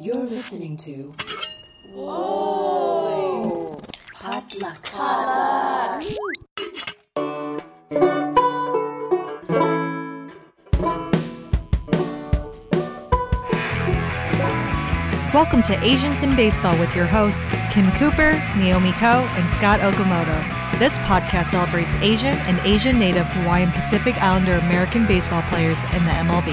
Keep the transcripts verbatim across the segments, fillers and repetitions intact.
You're listening to Whoa! Potluck. Welcome to Asians in Baseball with your hosts, Kim Cooper, Naomi Ko, and Scott Okamoto. This podcast celebrates Asian and Asian native Hawaiian Pacific Islander American baseball players in the M L B.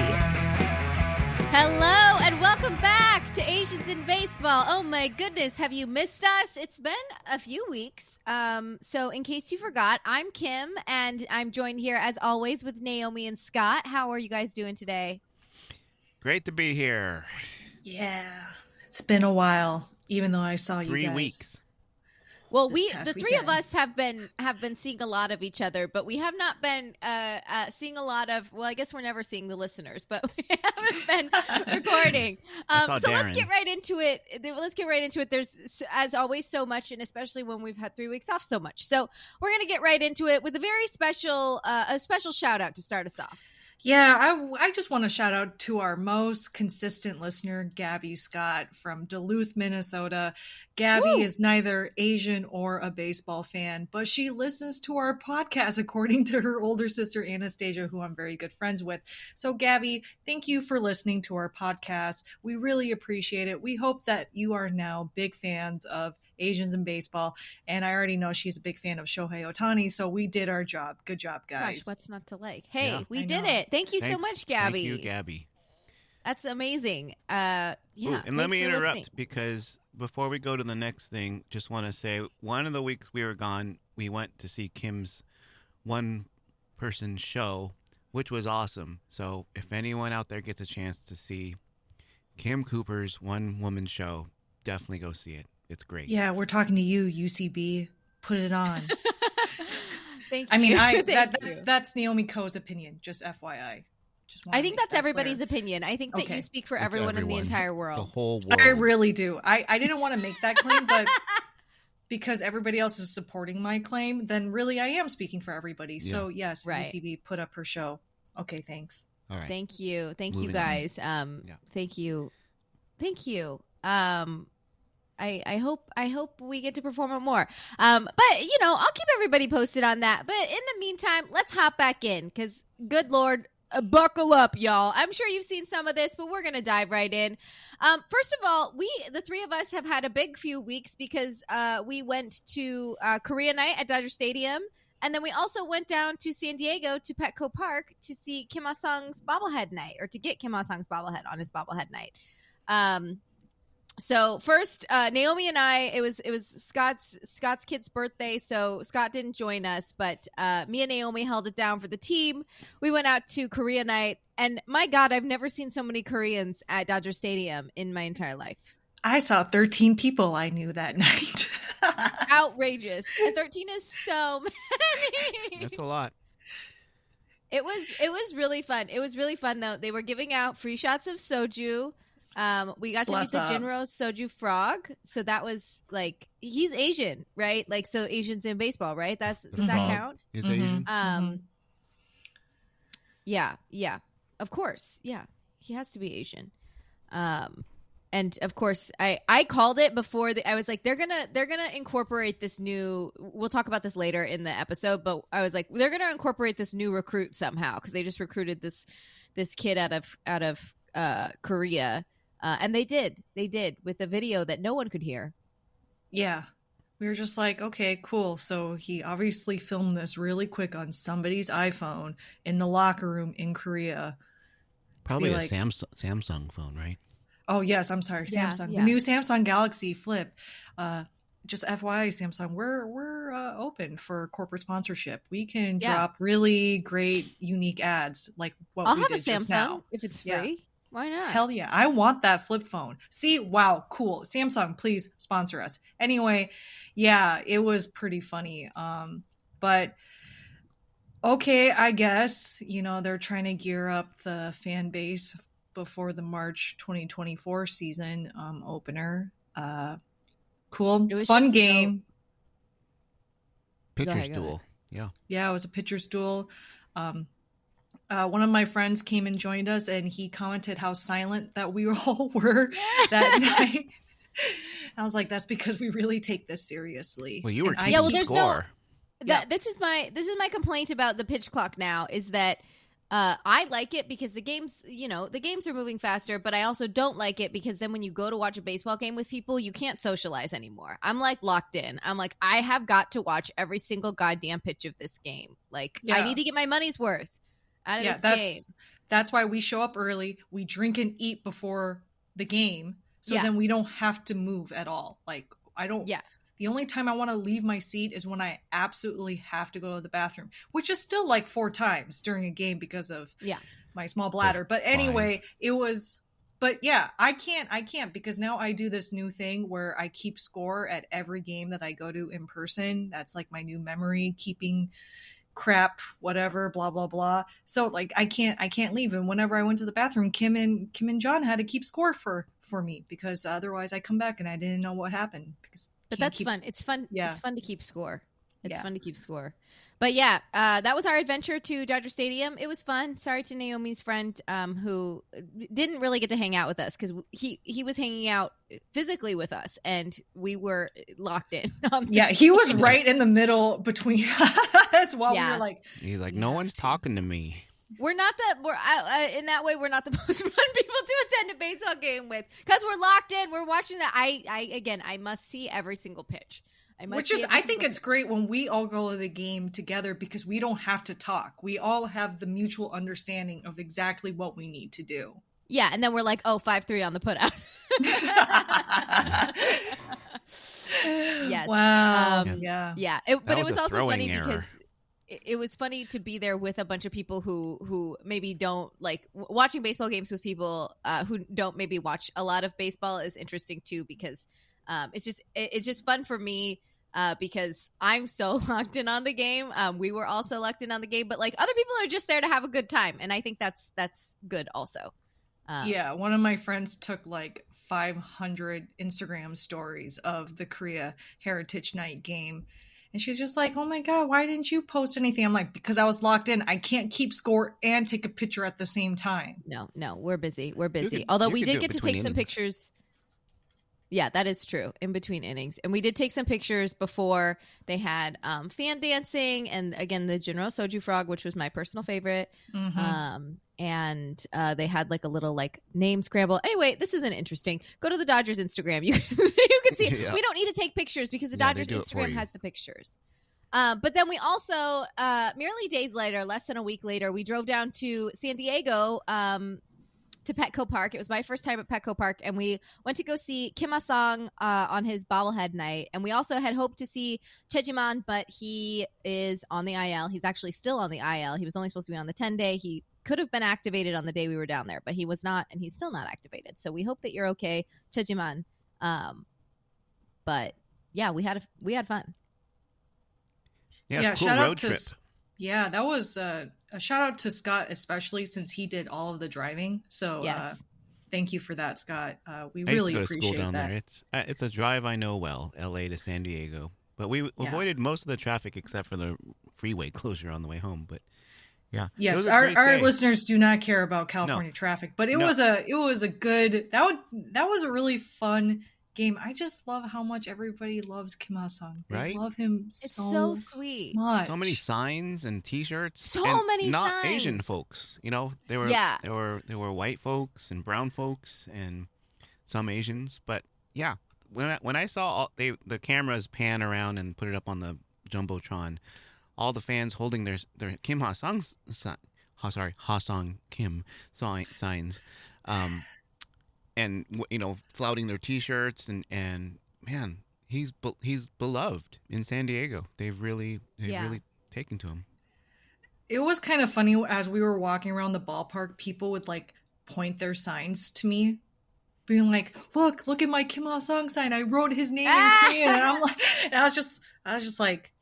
Hello and welcome back to Asians in Baseball. Oh my goodness, have you missed us? It's been a few weeks. Um, so in case you forgot, I'm Kim and I'm joined here as always with Naomi and Scott. How are you guys doing today? Great to be here. Yeah. It's been a while, even though I saw you guys. Three weeks. Well, we the three weekend. of us have been have been seeing a lot of each other, but we have not been uh, uh, seeing a lot of. Well, I guess we're never seeing the listeners, but we haven't been recording. Um, so Darren. let's get right into it. Let's get right into it. There's, as always, so much, and especially when we've had three weeks off, so much. So we're gonna get right into it with a very special uh, a special shout out to start us off. Yeah, I, I just want to shout out to our most consistent listener, Gabby Scott from Duluth, Minnesota. Gabby Woo. is neither Asian or a baseball fan, but she listens to our podcast, according to her older sister, Anastasia, who I'm very good friends with. So, Gabby, thank you for listening to our podcast. We really appreciate it. We hope that you are now big fans of Asians in baseball, and I already know she's a big fan of Shohei Ohtani, so we did our job. Good job, guys. Gosh, what's not to like? Hey, yeah, we I did know. it. Thank you thanks, so much, Gabby. Thank you, Gabby. That's amazing. Uh, yeah. Ooh, and let me interrupt listening. because before we go to the next thing, just want to say one of the weeks we were gone, we went to see Kim's one-person show, which was awesome. So if anyone out there gets a chance to see Kim Cooper's one-woman show, definitely go see it. It's great. Yeah, we're talking to you, U C B. Put it on. Thank you. I mean, I that, that's that's Naomi Ko's opinion. Just F Y I. Just I think that's that everybody's clear. opinion. I think that okay. you speak for everyone, everyone in the entire world. The whole world. I really do. I, I didn't want to make that claim, but because everybody else is supporting my claim, then really I am speaking for everybody. Yeah. So yes, right. U C B put up her show. Okay, thanks. All right. Thank you. Thank Moving you guys. On. Um yeah. thank you. Thank you. Um I, I hope I hope we get to perform it more. Um, but, you know, I'll keep everybody posted on that. But in the meantime, let's hop back in because, good Lord, uh, buckle up, y'all. I'm sure you've seen some of this, but we're going to dive right in. Um, first of all, we, the three of us, have had a big few weeks because uh, we went to uh, Korea Night at Dodger Stadium. And then we also went down to San Diego to Petco Park to see Kim Ha Seong's bobblehead night, or to get Kim Ha Seong's bobblehead on his bobblehead night. Um So first, uh, Naomi and I, it was it was Scott's Scott's kid's birthday, so Scott didn't join us, but uh, me and Naomi held it down for the team. We went out to Korea Night, and my God, I've never seen so many Koreans at Dodger Stadium in my entire life. I saw thirteen people I knew that night. Outrageous. thirteen is so many. That's a lot. It was it was really fun. It was really fun, though. They were giving out free shots of soju. Um, we got to Bless meet the Jinro Soju Frog, so that was like he's Asian, right? Like so, Asians in baseball, right? That's the does that count? Is mm-hmm. Asian? Um, mm-hmm. yeah, yeah, of course, yeah, he has to be Asian. Um, and of course, I, I called it before. The, I was like, they're gonna they're gonna incorporate this new. We'll talk about this later in the episode, but I was like, they're gonna incorporate this new recruit somehow because they just recruited this this kid out of out of uh, Korea. Uh, and they did. They did with a video that no one could hear. Yeah. We were just like, okay, cool. So he obviously filmed this really quick on somebody's iPhone in the locker room in Korea. Probably a like, Samsung, Samsung phone, right? Oh, yes. I'm sorry. Samsung. Yeah, yeah. The new Samsung Galaxy Flip. Uh, just F Y I, Samsung, we're we're uh, open for corporate sponsorship. We can yeah. drop really great, unique ads like what I'll we did just now. I'll have a Samsung if it's free. Yeah. Why not? Hell yeah. I want that flip phone. See, wow, cool. Samsung, please sponsor us. Anyway, yeah, it was pretty funny. Um, but okay, I guess, you know, they're trying to gear up the fan base before the March twenty twenty-four season um, opener. Uh, cool. Fun game. So... Pitcher's duel. Yeah. Yeah, it was a pitcher's duel. Um, Uh, one of my friends came and joined us, and he commented how silent that we all were that night. I was like, "That's because we really take this seriously." Well, you were keeping yeah, well, there's score. No, that, yeah. This is my this is my complaint about the pitch clock now is that uh, I like it because the games, you know, the games are moving faster, but I also don't like it because then when you go to watch a baseball game with people, you can't socialize anymore. I'm like locked in. I'm like, I have got to watch every single goddamn pitch of this game. Like, yeah. I need to get my money's worth. Out of yeah, that's game. That's why we show up early. We drink and eat before the game, so yeah. then we don't have to move at all. Like I don't. Yeah. The only time I want to leave my seat is when I absolutely have to go to the bathroom, which is still like four times during a game because of yeah. my small bladder. But anyway, Fine. it was. But yeah, I can't. I can't because now I do this new thing where I keep score at every game that I go to in person. That's like my new memory keeping. Crap, whatever, blah, blah, blah. So like, I can't, I can't leave. And whenever I went to the bathroom, Kim and Kim and John had to keep score for, for me because otherwise I come back and I didn't know what happened. Because but that's fun. Sc- it's fun. Yeah. It's fun to keep score. It's yeah. fun to keep score. But yeah, uh, that was our adventure to Dodger Stadium. It was fun. Sorry to Naomi's friend um, who didn't really get to hang out with us because he, he was hanging out physically with us and we were locked in. On yeah, he was right in the middle between us while yeah. we were like... He's like, no one's talking to me. We're not the... We're I, I, in that way, we're not the most fun people to attend a baseball game with because we're locked in. We're watching that. I, I Again, I must see every single pitch. Which is, I think it's great when we all go to the game together because we don't have to talk. We all have the mutual understanding of exactly what we need to do. Yeah, and then we're like, oh, five three on the put out. Yes. Wow. Um, yeah. Yeah. It, but was it was also funny error. because it, it was funny to be there with a bunch of people who, who maybe don't like w- watching baseball games with people uh, who don't maybe watch a lot of baseball is interesting too because. Um, it's just it's just fun for me uh, because I'm so locked in on the game. Um, we were also locked in on the game, but like other people are just there to have a good time, and I think that's that's good also. Um, yeah, one of my friends took like five hundred Instagram stories of the Korea Heritage Night game, and she was just like, "Oh my god, why didn't you post anything?" I'm like, "Because I was locked in. I can't keep score and take a picture at the same time." No, no, we're busy. We're busy. Could, Although we did get to take innings. some pictures. Yeah, that is true. In between innings. And we did take some pictures before they had um, fan dancing and, again, the Jinro Soju Frog, which was my personal favorite. Mm-hmm. Um, and uh, they had, like, a little, like, name scramble. Anyway, this isn't interesting. Go to the Dodgers Instagram. You can, you can see. Yeah. We don't need to take pictures because the yeah, Dodgers Instagram has the pictures. Uh, but then we also, uh, merely days later, less than a week later, we drove down to San Diego um to Petco Park. It was my first time at Petco Park, and we went to go see Kim Ha Seong uh, on his bobblehead night, and we also had hoped to see Chejiman, but he is on the I L. He's actually still on the I L. He was only supposed to be on the ten-day. He could have been activated on the day we were down there, but he was not, and he's still not activated. So we hope that you're okay, Chejiman. Um, but, yeah, we had a, we had fun. Yeah, yeah cool shout road out to, trip. Yeah, that was... Uh... A shout out to Scott, especially since he did all of the driving. So yes. uh, thank you for that, Scott. Uh, we I really used to go to appreciate school down that. There. It's uh, it's a drive I know well, L A to San Diego. But we yeah. avoided most of the traffic except for the freeway closure on the way home. But yeah, yes, our our day. listeners do not care about California no. traffic. But it no. was a it was a good that would, that was a really fun game. I just love how much everybody loves Kim Ha Seong. They right? love him so much. It's so sweet. Much. So many signs and T-shirts. So and many not signs. Not Asian folks. You know, there were yeah. there were there were white folks and brown folks and some Asians. But yeah, when I, when I saw all, they the cameras pan around and put it up on the jumbotron, all the fans holding their their Kim Ha Seong oh, sorry Ha Seong Kim signs. Um, And, you know, flouting their T-shirts and, and man, he's be- he's beloved in San Diego. They've really they've yeah. really taken to him. It was kind of funny as we were walking around the ballpark, people would like point their signs to me, being like, look, look at my Kim Ha Seong sign. I wrote his name in Korean. And I'm like, and I was just I was just like,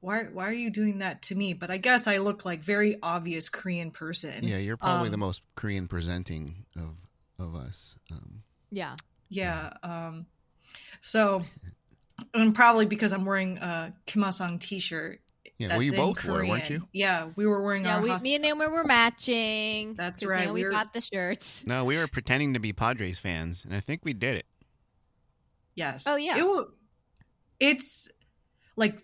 why why are you doing that to me? But I guess I look like very obvious Korean person. Yeah, you're probably um, the most Korean presenting of of us. Um, yeah. Yeah. Um, so, and probably because I'm wearing a Kim Ha Seong t-shirt, Yeah, that's well, you both Korean. were, weren't you? Yeah, we were wearing yeah, our. Yeah, hosp- me and Naomi were matching. That's right. Naomi we were... bought the shirts. No, we were pretending to be Padres fans, and I think we did it. Yes. Oh yeah. It w- it's like,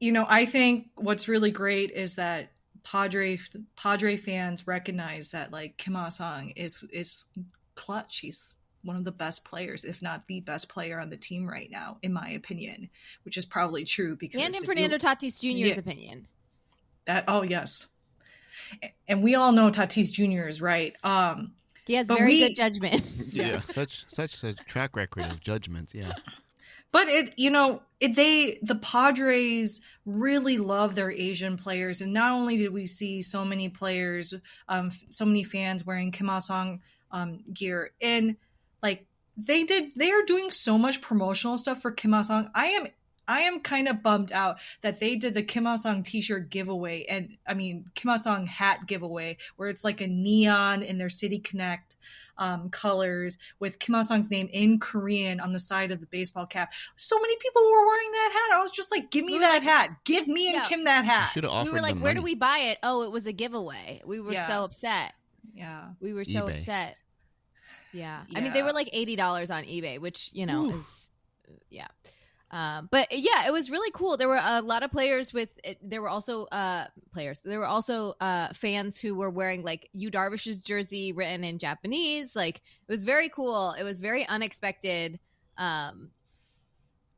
you know, I think what's really great is that Padre Padre fans recognize that like Kim Ha Seong is is clutch. He's one of the best players, if not the best player on the team right now, in my opinion, which is probably true because and in Fernando you, Tatis Junior's yeah, opinion. That oh yes, and we all know Tatis Junior is right. Um, he has very we, good judgment. Yeah, yeah, such such a track record of judgment. Yeah, but it you know it, they the Padres really love their Asian players, and not only did we see so many players, um, so many fans wearing Kim Ha Seong um, gear in. Like they did, they are doing so much promotional stuff for Kim Ha Seong. I am, I am kind of bummed out that they did the Kim Ha Seong t-shirt giveaway and I mean Kim Ha Seong hat giveaway, where it's like a neon in their City Connect um, colors with Kim Ha Seong's name in Korean on the side of the baseball cap. So many people were wearing that hat. I was just like, give me we that like, hat, give me and yeah, Kim that hat. We were like, where money. do we buy it? Oh, it was a giveaway. We were yeah. so upset. Yeah, we were so eBay. upset. Yeah. yeah. I mean, they were like eighty dollars on eBay, which, you know, Oof. is, yeah. Um, but yeah, it was really cool. There were a lot of players with, there were also uh, players, there were also uh, fans who were wearing like Yu Darvish's jersey written in Japanese. Like it was very cool. It was very unexpected. Um,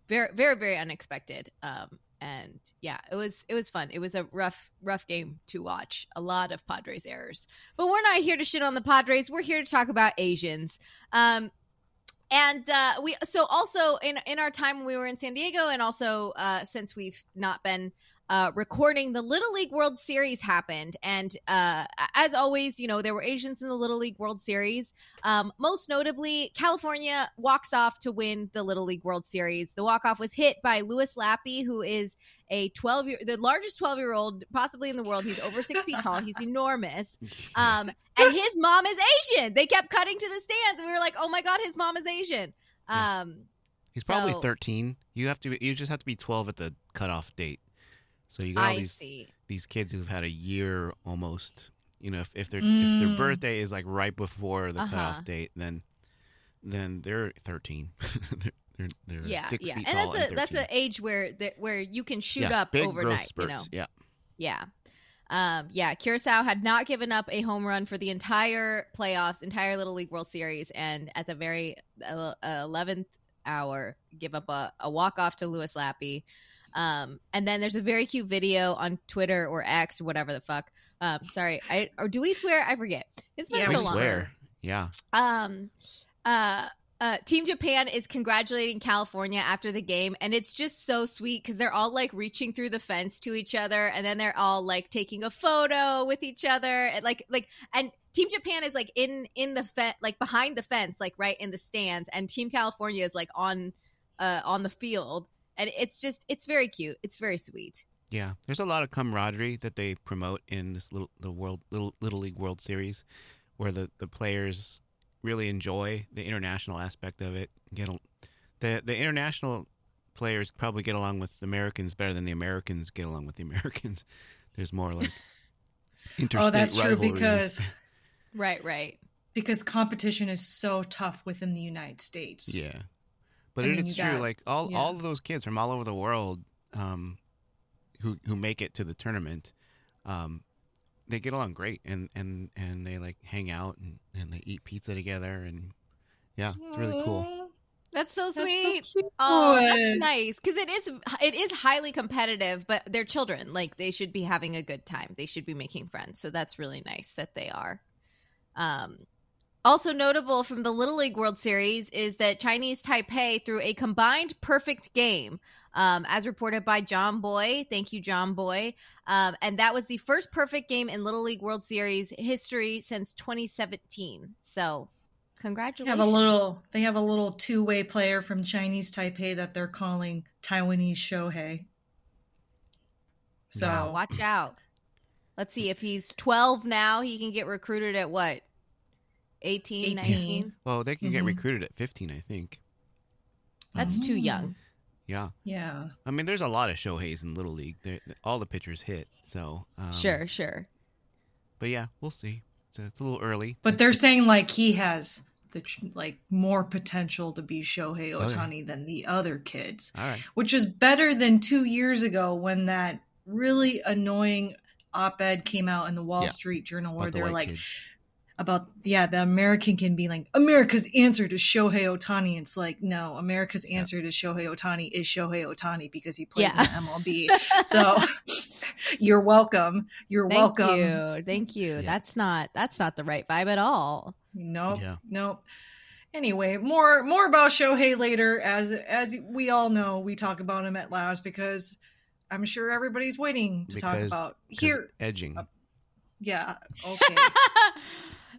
very, very, very unexpected. Um, and yeah, it was, it was fun. It was a rough, rough game to watch. A lot of Padres errors, but we're not here to shit on the Padres. We're here to talk about Asians. Um, and uh, we, so also in, in our time when we were in San Diego and also uh, since we've not been uh, recording, the Little League World Series happened. And uh, as always, you know, there were Asians in the Little League World Series. Um, most notably, California walks off to win the Little League World Series. The walk-off was hit by Louis Lappi, who is a twelve year, the largest twelve year old possibly in the world. He's over six feet tall. He's enormous. Um, and his mom is Asian. They kept cutting to the stands. And we were like, oh my God, his mom is Asian. Um, He's probably so, thirteen. You have to, you just have to be twelve at the cutoff date. So you got all these see. these kids who've had a year almost, you know, if, if their mm. if their birthday is like right before the uh-huh. cutoff date, then then they're thirteen. they're they're, they're yeah, six yeah. feet and tall that's a and that's an age where where you can shoot yeah, up big overnight, growth spurts, you know. Yeah. Yeah. Um, yeah, Curacao had not given up a home run for the entire playoffs, entire Little League World Series, and at the very eleventh hour, give up a, a walk off to Louis Lappi. Um, and then there's a very cute video on Twitter or X, or whatever the fuck. Um, sorry, I or do we swear? I forget. It's been yeah, so we long. Swear. Yeah. Um. Uh. Uh. Team Japan is congratulating California after the game, and it's just so sweet because they're all like reaching through the fence to each other, and then they're all like taking a photo with each other, and like like and. Team Japan is like in in the fe- like behind the fence, like right in the stands, and Team California is like on uh on the field. And it's just, it's very cute. It's very sweet. Yeah. There's a lot of camaraderie that they promote in this little, the world, little, little League World Series, where the, the players really enjoy the international aspect of it. Get a, the, the international players probably get along with the Americans better than the Americans get along with the Americans. There's more like interstate rivalries. Oh, that's true because, right, right. Because competition is so tough within the United States. Yeah. But I mean, it is true, got, like, all, yeah. all of those kids from all over the world um, who who make it to the tournament, um, they get along great, and, and, and they, like, hang out, and, and they eat pizza together, and, yeah, it's really cool. That's so sweet. That's so cute. Oh, that's nice, because it is, it is highly competitive, but they're children. Like, they should be having a good time. They should be making friends, so that's really nice that they are. Um Also notable from the Little League World Series is that Chinese Taipei threw a combined perfect game, um, as reported by John Boy. Thank you, John Boy. Um, and that was the first perfect game in Little League World Series history since twenty seventeen. So congratulations. They have a little, they have a little two-way player from Chinese Taipei that they're calling Taiwanese Shohei. So wow, watch out. Let's see. If he's twelve now, he can get recruited at what? eighteen, nineteen. Well, they can get mm-hmm. recruited at fifteen, I think. That's um, too young. Yeah. Yeah. I mean, there's a lot of Shoheis in Little League. They're, all the pitchers hit. So um, sure, sure. But yeah, we'll see. It's a, it's a little early. But they're saying like he has the like more potential to be Shohei Ohtani okay. than the other kids, all right. which is better than two years ago when that really annoying op-ed came out in the Wall yeah. Street Journal where the they're like kids. About yeah the American can be like America's answer to Shohei Ohtani. It's like no, America's answer yeah. to Shohei Ohtani is Shohei Ohtani because he plays yeah. in the M L B. So you're welcome. You're Thank welcome. Thank you. Thank you. Yeah. That's not that's not the right vibe at all. Nope. Yeah. Nope. Anyway, more more about Shohei later. As as we all know, we talk about him at Labs because I'm sure everybody's waiting to because, talk about here edging. Uh, yeah. Okay.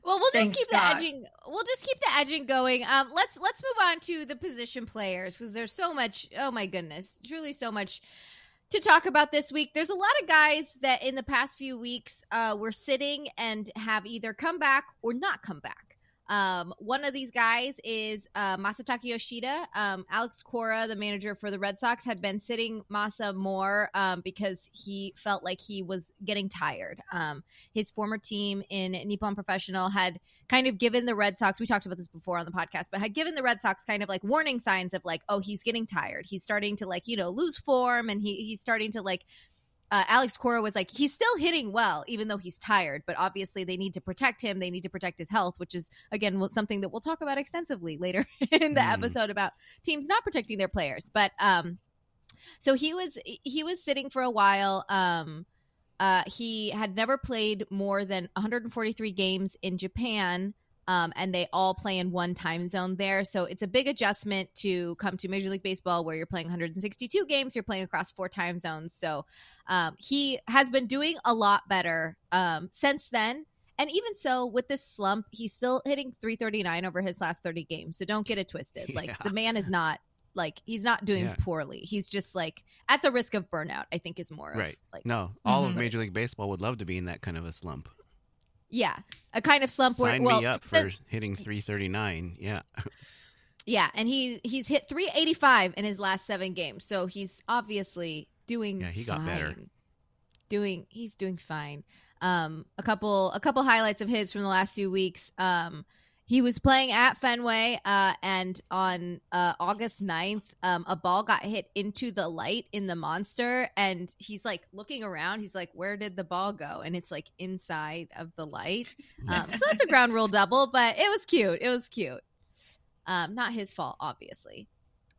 Well, we'll just Thanks, keep the Scott. edging. We'll just keep the edging going. Um, let's let's move on to the position players because there's so much. Oh my goodness, truly so much to talk about this week. There's a lot of guys that in the past few weeks uh, were sitting and have either come back or not come back. Um, one of these guys is uh, Masataka Yoshida. Um, Alex Cora, the manager for the Red Sox, had been sitting Masa more um, because he felt like he was getting tired. Um, his former team in Nippon Professional had kind of given the Red Sox, we talked about this before on the podcast, but had given the Red Sox kind of like warning signs of like, oh, he's getting tired. He's starting to like, you know, lose form and he he's starting to like, Uh, Alex Cora was like, he's still hitting well, even though he's tired. But obviously they need to protect him. They need to protect his health, which is, again, something that we'll talk about extensively later in the mm. episode about teams not protecting their players. But um, so he was he was sitting for a while. Um, uh, he had never played more than one hundred forty-three games in Japan. Um, and they all play in one time zone there. So it's a big adjustment to come to Major League Baseball where you're playing one hundred sixty-two games. You're playing across four time zones. So um, he has been doing a lot better um, since then. And even so, with this slump, he's still hitting three thirty-nine over his last thirty games. So don't get it twisted. Yeah. Like the man is not like he's not doing yeah. poorly. He's just like at the risk of burnout, I think is more. Right. Of, like, no, all mm-hmm. of Major League Baseball would love to be in that kind of a slump. Yeah, a kind of slump. Sign where, well, me up for hitting three thirty-nine. Yeah. Yeah, and he he's hit three eighty-five in his last seven games, so he's obviously doing Yeah, he got fine. better. Doing he's doing fine. Um, a couple a couple highlights of his from the last few weeks. Um, he was playing at Fenway, uh, and on uh, August ninth, um, a ball got hit into the light in the monster, and he's, like, looking around. He's like, where did the ball go? And it's, like, inside of the light. Um, so that's a ground rule double, but it was cute. It was cute. Um, not his fault, obviously.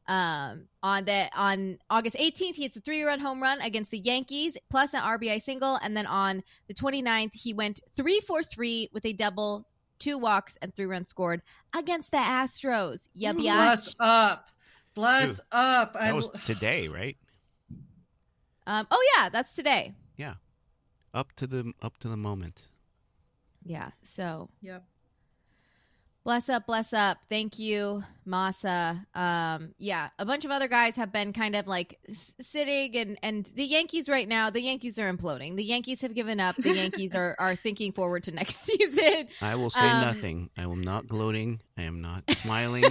Um, on the on August eighteenth, he hits a three-run home run against the Yankees, plus an R B I single. And then on the twenty-ninth, he went three for three with a double, two walks and three runs scored against the Astros. Yeah, bless up, bless Dude, up. That I... was today, right? Um. Oh yeah, that's today. Yeah, up to the up to the moment. Yeah. So. Yep. Bless up, bless up. Thank you, Masa. Um. Yeah, a bunch of other guys have been kind of like sitting, and and the Yankees right now. The Yankees are imploding. The Yankees have given up. The Yankees are are thinking forward to next season. I will say um, nothing. I am not gloating. I am not smiling.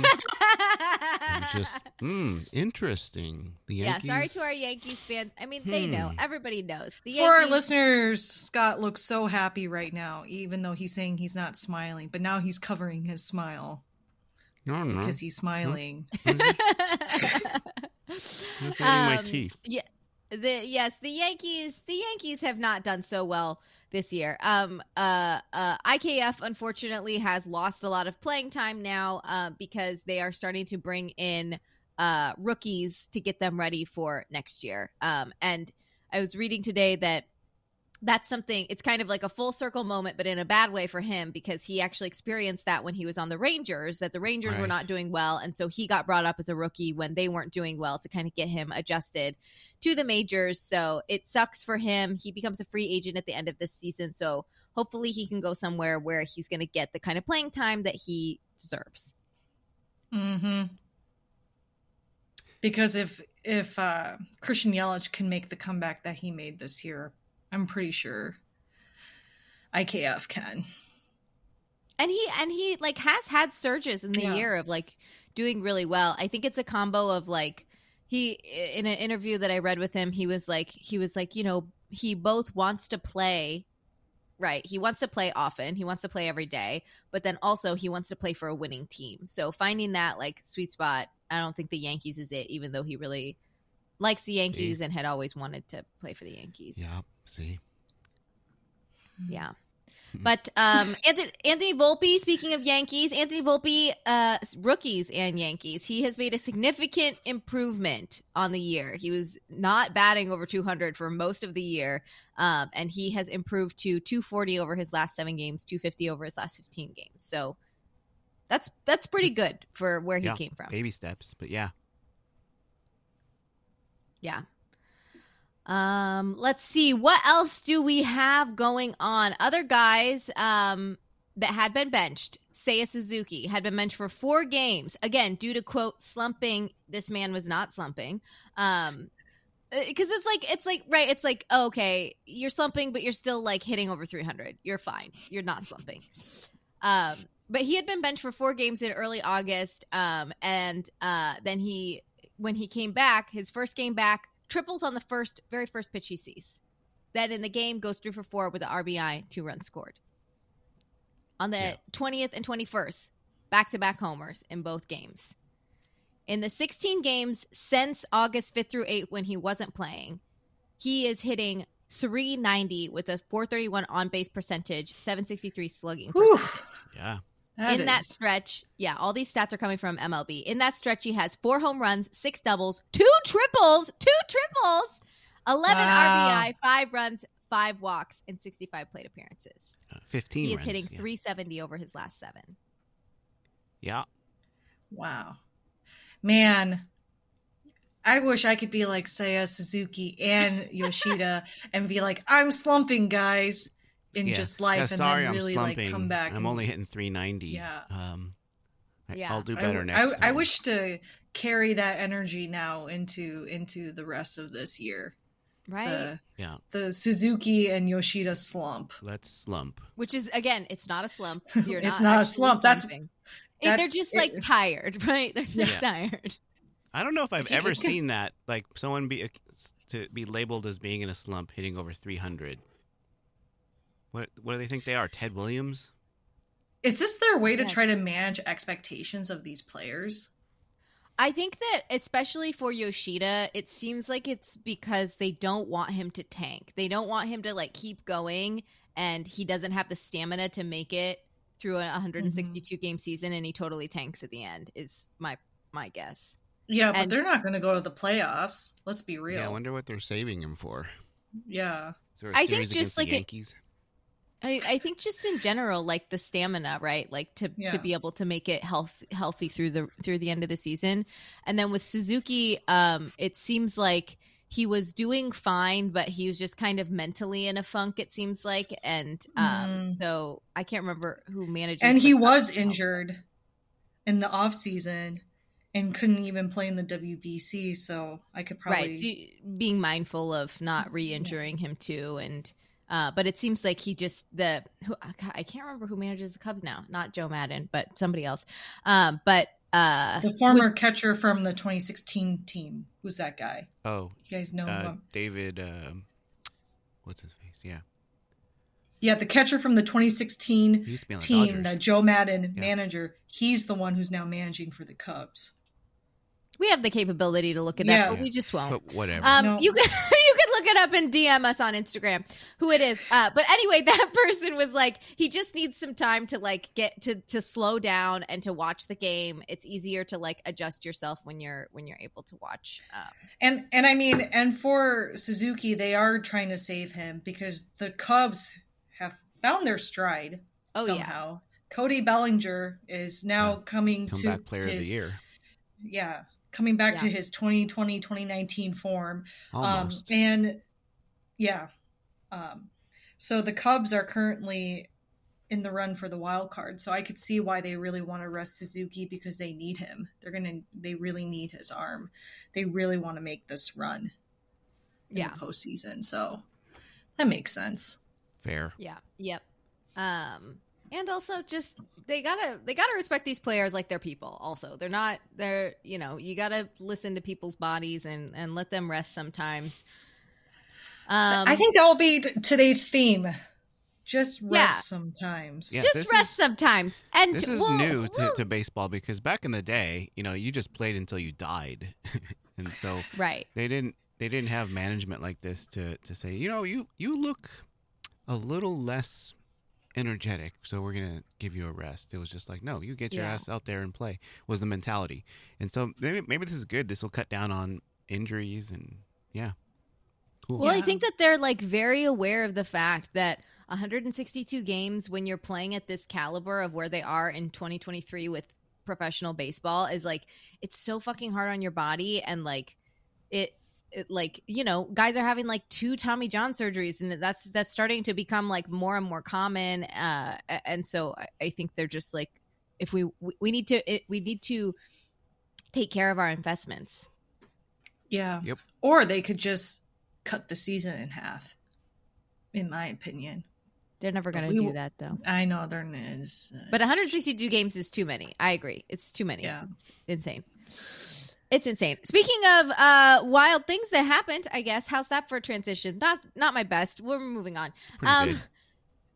I'm just mm, interesting. The Yankees. Yeah. Sorry to our Yankees fans. I mean, they hmm. know. Everybody knows. The Yankees- For our listeners, Scott looks so happy right now, even though he's saying he's not smiling. But now he's covering his smile. No, no. Because he's smiling. I'm um, my teeth. Yeah, the, yes, the Yankees the Yankees have not done so well this year. Um, uh, uh, I K F, unfortunately, has lost a lot of playing time now uh, because they are starting to bring in uh, rookies to get them ready for next year. Um, and I was reading today that that's something, it's kind of like a full circle moment, but in a bad way for him because he actually experienced that when he was on the Rangers, that the Rangers right. were not doing well. And so he got brought up as a rookie when they weren't doing well to kind of get him adjusted to the majors. So it sucks for him. He becomes a free agent at the end of this season. So hopefully he can go somewhere where he's going to get the kind of playing time that he deserves. Mm-hmm. Because if, if uh, Christian Yelich can make the comeback that he made this year, I'm pretty sure I K F can. And he and he like has had surges in the yeah. year of like doing really well. I think it's a combo of like he in an interview that I read with him, he was like, he was like, you know, he both wants to play, right? He wants to play often. He wants to play every day, but then also he wants to play for a winning team. So finding that like sweet spot, I don't think the Yankees is it, even though he really likes the Yankees see? and had always wanted to play for the Yankees. Yeah. See. Yeah. But um, Anthony, Anthony Volpe, speaking of Yankees, Anthony Volpe, uh, rookies and Yankees, he has made a significant improvement on the year. He was not batting over two hundred for most of the year, um, and he has improved to two forty over his last seven games, two fifty over his last fifteen games. So that's that's pretty good for where he yeah, came from. Baby steps, but yeah. Yeah. Um, let's see. What else do we have going on? Other guys um, that had been benched. Seiya Suzuki had been benched for four games. Again, due to, quote, slumping. This man was not slumping. Um, because it's like, it's like, right, it's like, oh, okay, you're slumping, but you're still, like, hitting over three hundred. You're fine. You're not slumping. Um, but he had been benched for four games in early August, um, and uh, then he, when he came back, his first game back, triples on the first, very first pitch he sees. Then in the game, goes through for four with an R B I, two runs scored. On the yeah. twentieth and twenty-first, back-to-back homers in both games. In the sixteen games since August fifth through eighth, when he wasn't playing, he is hitting three ninety with a four thirty-one on-base percentage, seven sixty-three slugging percentage. Oof. Yeah. That in is. that stretch, yeah, all these stats are coming from M L B. In that stretch, he has four home runs, six doubles, two triples, two triples, eleven wow. R B I, five runs, five walks, and sixty-five plate appearances. Uh, Fifteen. He is runs, hitting yeah. three seventy over his last seven. Yeah. Wow, man, I wish I could be like Seiya Suzuki and Yoshida and be like, I'm slumping, guys. In yeah. just life yeah, sorry, and then really like come back. I'm and, only hitting three ninety. Yeah. Um, I, yeah. I'll do better I, next I, time. I wish to carry that energy now into into the rest of this year. Right. The, yeah. The Suzuki and Yoshida slump. Let's slump. Which is, again, it's not a slump. You're it's not, not a slump. Slumping. That's that, They're just it, like tired, right? They're just yeah. tired. I don't know if I've ever seen that. Like someone be to be labeled as being in a slump hitting over three hundred. What, what do they think they are? Ted Williams? Is this their way to try to manage expectations of these players? I think that especially for Yoshida, it seems like it's because they don't want him to tank. They don't want him to like keep going and he doesn't have the stamina to make it through a one sixty-two mm-hmm. game season and he totally tanks at the end is my my guess. Yeah, and, but they're not going to go to the playoffs. Let's be real. Yeah, I wonder what they're saving him for. Yeah. Is there a I think just like the Yankees? A, I, I think just in general, like the stamina, right? Like to, yeah. to be able to make it health, healthy through the through the end of the season. And then with Suzuki, um, it seems like he was doing fine, but he was just kind of mentally in a funk, it seems like. And um, mm-hmm. so I can't remember who managed. And he was injured in the offseason and couldn't even play in the W B C. So I could probably. Right. So being mindful of not re-injuring yeah. him too and. Uh, but it seems like he just the who, I can't remember who manages the Cubs now. Not Joe Maddon, but somebody else. Um, but uh, the former was, catcher from the twenty sixteen team. Who's that guy? Oh, you guys know uh, him? David. Um, what's his face? Yeah, yeah, the catcher from the twenty sixteen team, Dodgers. The Joe Maddon yeah. manager. He's the one who's now managing for the Cubs. We have the capability to look it yeah. up, but yeah. we just won't. But whatever. Um, no. You can you can look it up and D M us on Instagram who it is. Uh, but anyway, that person was like, he just needs some time to like get to to slow down and to watch the game. It's easier to like adjust yourself when you're when you're able to watch. Um, and and I mean, and for Suzuki, they are trying to save him because the Cubs have found their stride oh, somehow. Yeah. Cody Bellinger is now yeah. coming Come to comeback player his, of the year. Yeah. Coming back yeah. to his twenty twenty twenty nineteen form. Almost. Um, and yeah. Um, so the Cubs are currently in the run for the wild card. So I could see why they really want to rest Suzuki because they need him. They're going to, they really need his arm. They really want to make this run in yeah. the postseason. So that makes sense. Fair. Yeah. Yep. Um, and also just they gotta they gotta respect these players like they're people. Also, they're not they're you know you gotta listen to people's bodies and and let them rest sometimes. Um, I think that will be today's theme. Just rest yeah. sometimes. Yeah, just rest is, sometimes. And this is well, new to, to baseball because back in the day, you know, you just played until you died, and so right. they didn't they didn't have management like this to to say, you know, you you look a little less energetic, so we're gonna give you a rest. It was just like, no, you get your yeah. ass out there and play. Was the mentality, and so maybe maybe this is good. This will cut down on injuries and yeah. Cool. Well, yeah. I think that they're like very aware of the fact that one hundred sixty-two games when you're playing at this caliber of where they are in twenty twenty-three with professional baseball is like, it's so fucking hard on your body. And like it, it like, you know, guys are having like two Tommy John surgeries and that's, that's starting to become like more and more common. Uh, and so I, I think they're just like, if we, we need to, it, we need to take care of our investments. Yeah. Yep. Or they could just cut the season in half, in my opinion. They're never going to do that, though. I know there is. But one hundred sixty-two games is too many. I agree. It's too many. Yeah. It's insane. It's insane. Speaking of uh, wild things that happened, I guess, how's that for a transition? Not not my best. We're moving on. Um, big.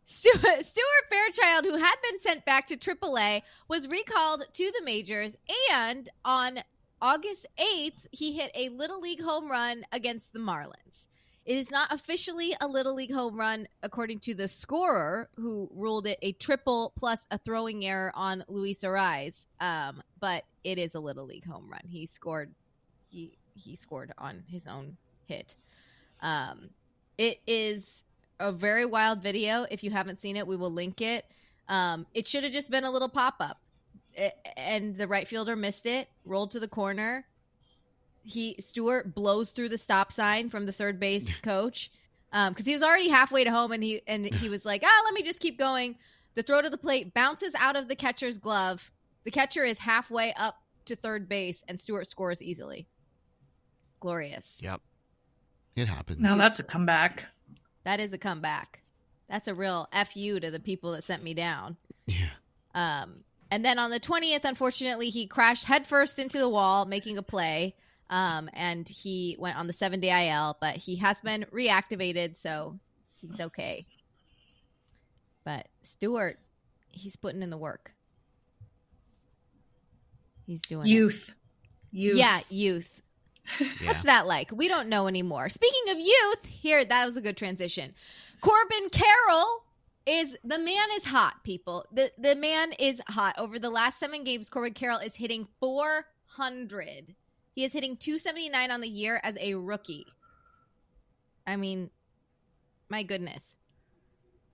Stuart, Stuart Fairchild, who had been sent back to triple A, was recalled to the majors, and on August eighth, he hit a Little League home run against the Marlins. It is not officially a Little League home run, according to the scorer, who ruled it a triple plus a throwing error on Luis Ariz. Um, but it is a Little League home run. He scored. He he scored on his own hit. Um, it is a very wild video. If you haven't seen it, we will link it. Um, it should have just been a little pop up, and the right fielder missed it, rolled to the corner. He Stewart blows through the stop sign from the third base coach because um, he was already halfway to home, and he and he was like, "Ah, let me just keep going." The throw to the plate bounces out of the catcher's glove. The catcher is halfway up to third base, and Stewart scores easily. Glorious. Yep, it happens. Now that's a comeback. That is a comeback. That's a real F U to the people that sent me down. Yeah. Um. And then on the twentieth, unfortunately, he crashed headfirst into the wall, making a play. Um, and he went on the seven-day I L, but he has been reactivated, so he's okay. But Stuart, he's putting in the work. He's doing youth. It. Youth. Yeah, youth. Yeah. What's that like? We don't know anymore. Speaking of youth, here, that was a good transition. Corbin Carroll. Is the man is hot, people. The the man is hot. Over the last seven games, Corbin Carroll is hitting four hundred. He is hitting two seventy-nine on the year as a rookie. I mean, my goodness.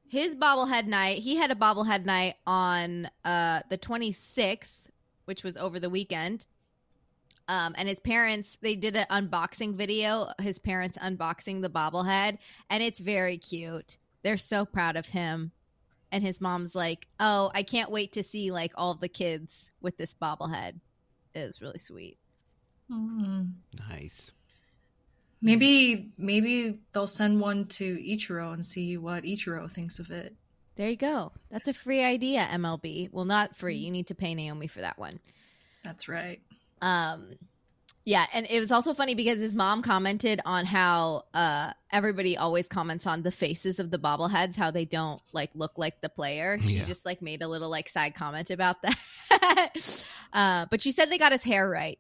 His bobblehead night, he had a bobblehead night on uh, the twenty-sixth, which was over the weekend. Um, and his parents, they did an unboxing video, his parents unboxing the bobblehead, and it's very cute. They're so proud of him. And his mom's like, oh, I can't wait to see like all of the kids with this bobblehead. It was really sweet. Mm. Nice. Maybe maybe they'll send one to Ichiro and see what Ichiro thinks of it. There you go. That's a free idea, M L B. Well, not free. You need to pay Naomi for that one. That's right. Um Yeah, and it was also funny because his mom commented on how uh, everybody always comments on the faces of the bobbleheads, how they don't like look like the player. She yeah. just like made a little like side comment about that. uh, but she said they got his hair right.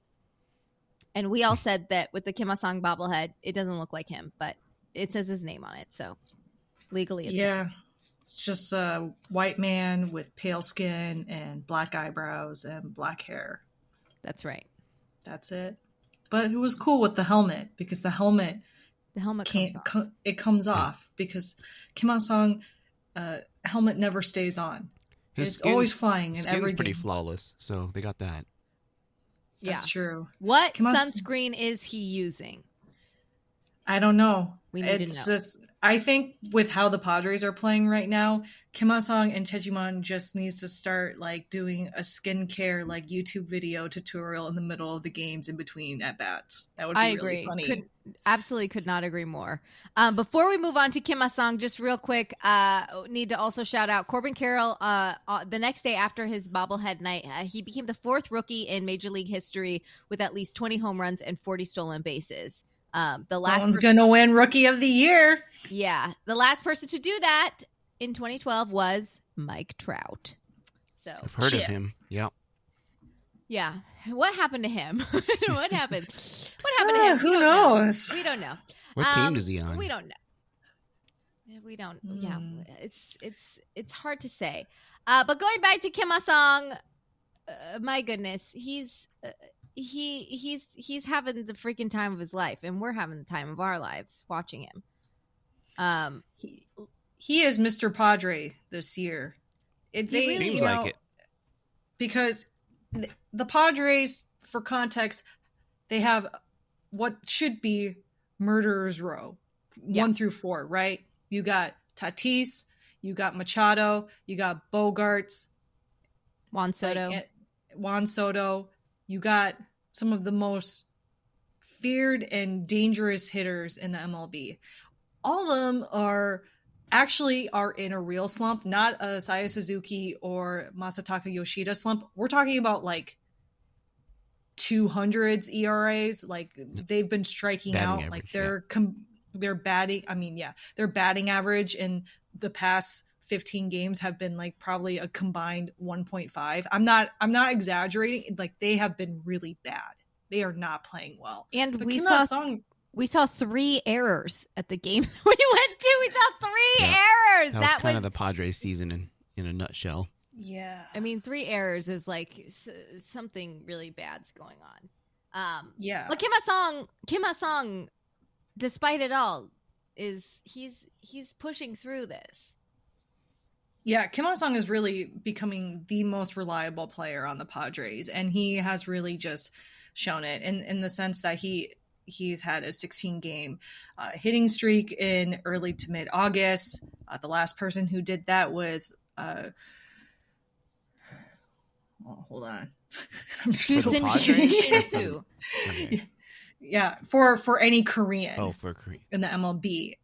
And we all said that with the Kim Ha Seong bobblehead, it doesn't look like him, but it says his name on it. So legally, it's yeah, him. It's just a white man with pale skin and black eyebrows and black hair. That's right. That's it. But it was cool with the helmet because the helmet, the helmet can't comes co- it comes off because Kim Ha Seong uh, helmet never stays on. His it's skin's, always flying. And every pretty game. Flawless, so they got that. Yeah. That's true. What Kim sunscreen is he using? I don't know. We need it's to know. Just, I think with how the Padres are playing right now, Kim Ha Seong and Chejimon just needs to start like doing a skincare like YouTube video tutorial in the middle of the games in between at bats. That would be I really agree. funny. Could, absolutely could not agree more. Um, before we move on to Kim Ha Seong, just real quick, uh, need to also shout out Corbin Carroll. Uh, uh, the next day after his bobblehead night, uh, he became the fourth rookie in Major League history with at least twenty home runs and forty stolen bases. Um, the last one's going to win Rookie of the Year. Yeah. The last person to do that in twenty twelve was Mike Trout. So I've heard shit. of him. Yeah. Yeah. What happened to him? what happened? What happened uh, to him? Who knows? Know. We don't know. What um, team is he on? We don't know. We don't. Yeah. Mm. It's, it's, it's hard to say. Uh, but going back to Kim Ha Seong, uh, my goodness, he's... Uh, He he's he's having the freaking time of his life, and we're having the time of our lives watching him. Um, he he is Mister Padre this year. It they, really, seems you know, like it because the Padres, for context, they have what should be murderers' row, yeah. one through four. Right? You got Tatis, you got Machado, you got Bogarts, Juan Soto, like, Juan Soto. You got some of the most feared and dangerous hitters in the M L B. All of them are actually are in a real slump, not a Seiya Suzuki or Masataka Yoshida slump. We're talking about like two hundreds E R As. Like they've been striking batting out. Average, like they're yeah. com- they're batting. I mean, yeah, their batting average in the past fifteen games have been like probably a combined one point five. I'm not I'm not exaggerating. Like they have been really bad. They are not playing well. And but we Kim saw Song- we saw three errors at the game we went to. We saw three yeah. errors. That was that kind was... of the Padres season in, in a nutshell. Yeah. I mean, three errors is like s- something really bad's going on. Um, yeah. But Kim Ha Seong, Kim Ha Seong, despite it all, is he's he's pushing through this. Yeah, Kim Ha Seong is really becoming the most reliable player on the Padres, and he has really just shown it in, in the sense that he he's had a sixteen-game uh, hitting streak in early to mid-August. Uh, the last person who did that was uh, – oh, hold on. I'm just Houston Shin-Soo. Okay. Yeah, for, for any Korean. Oh, for Korean. In the M L B.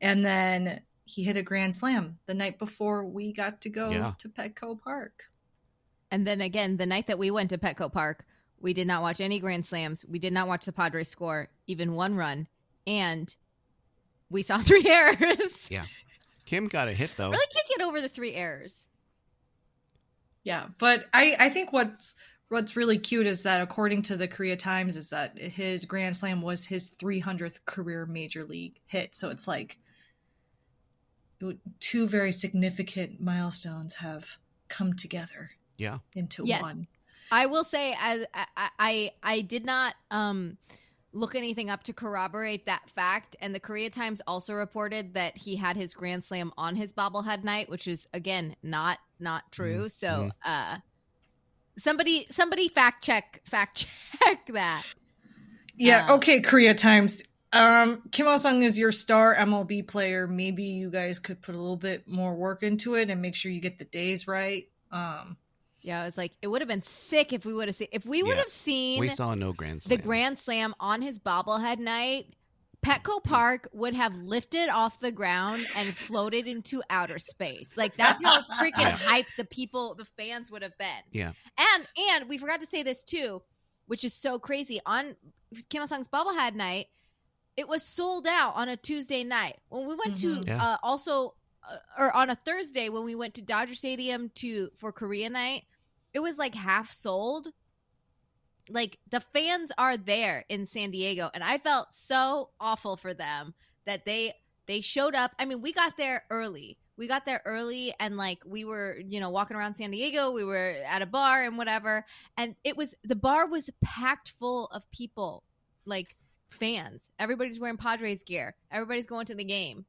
And then – he hit a grand slam the night before we got to go yeah. to Petco Park. And then again, the night that we went to Petco Park, we did not watch any grand slams. We did not watch the Padres score even one run. And we saw three errors. Yeah. Kim got a hit, though. Really can't get over the three errors. Yeah. But I, I think what's, what's really cute is that according to the Korea Times is that his grand slam was his three hundredth career major league hit. So it's like, two very significant milestones have come together yeah. into yes. one. I will say, as I, I, I did not um, look anything up to corroborate that fact. And the Korea Times also reported that he had his grand slam on his bobblehead night, which is, again, not not true. Mm-hmm. So uh, somebody somebody fact check, fact check that. Yeah. Um, okay, Korea Times. Um, Kim Ha Seong is your star M L B player. Maybe you guys could put a little bit more work into it and make sure you get the days right. Um, yeah, I was like, it would have been sick if we would have seen if we would yeah, have seen we saw no grand slam. The grand slam on his bobblehead night. Petco Park would have lifted off the ground and floated into outer space. Like that's how freaking yeah. hyped the people, the fans would have been. Yeah, and and we forgot to say this too, which is so crazy. On Kim Ha Seong's bobblehead night. It was sold out on a Tuesday night. When we went mm-hmm. to yeah. uh, also, uh, or on a Thursday when we went to Dodger Stadium to for Korea Night, it was like half sold. Like the fans are there in San Diego, and I felt so awful for them that they they showed up. I mean, we got there early. We got there early, and like we were, you know, walking around San Diego. We were at a bar and whatever, and it was the bar was packed full of people, like. Fans. Everybody's wearing Padres gear. Everybody's going to the game.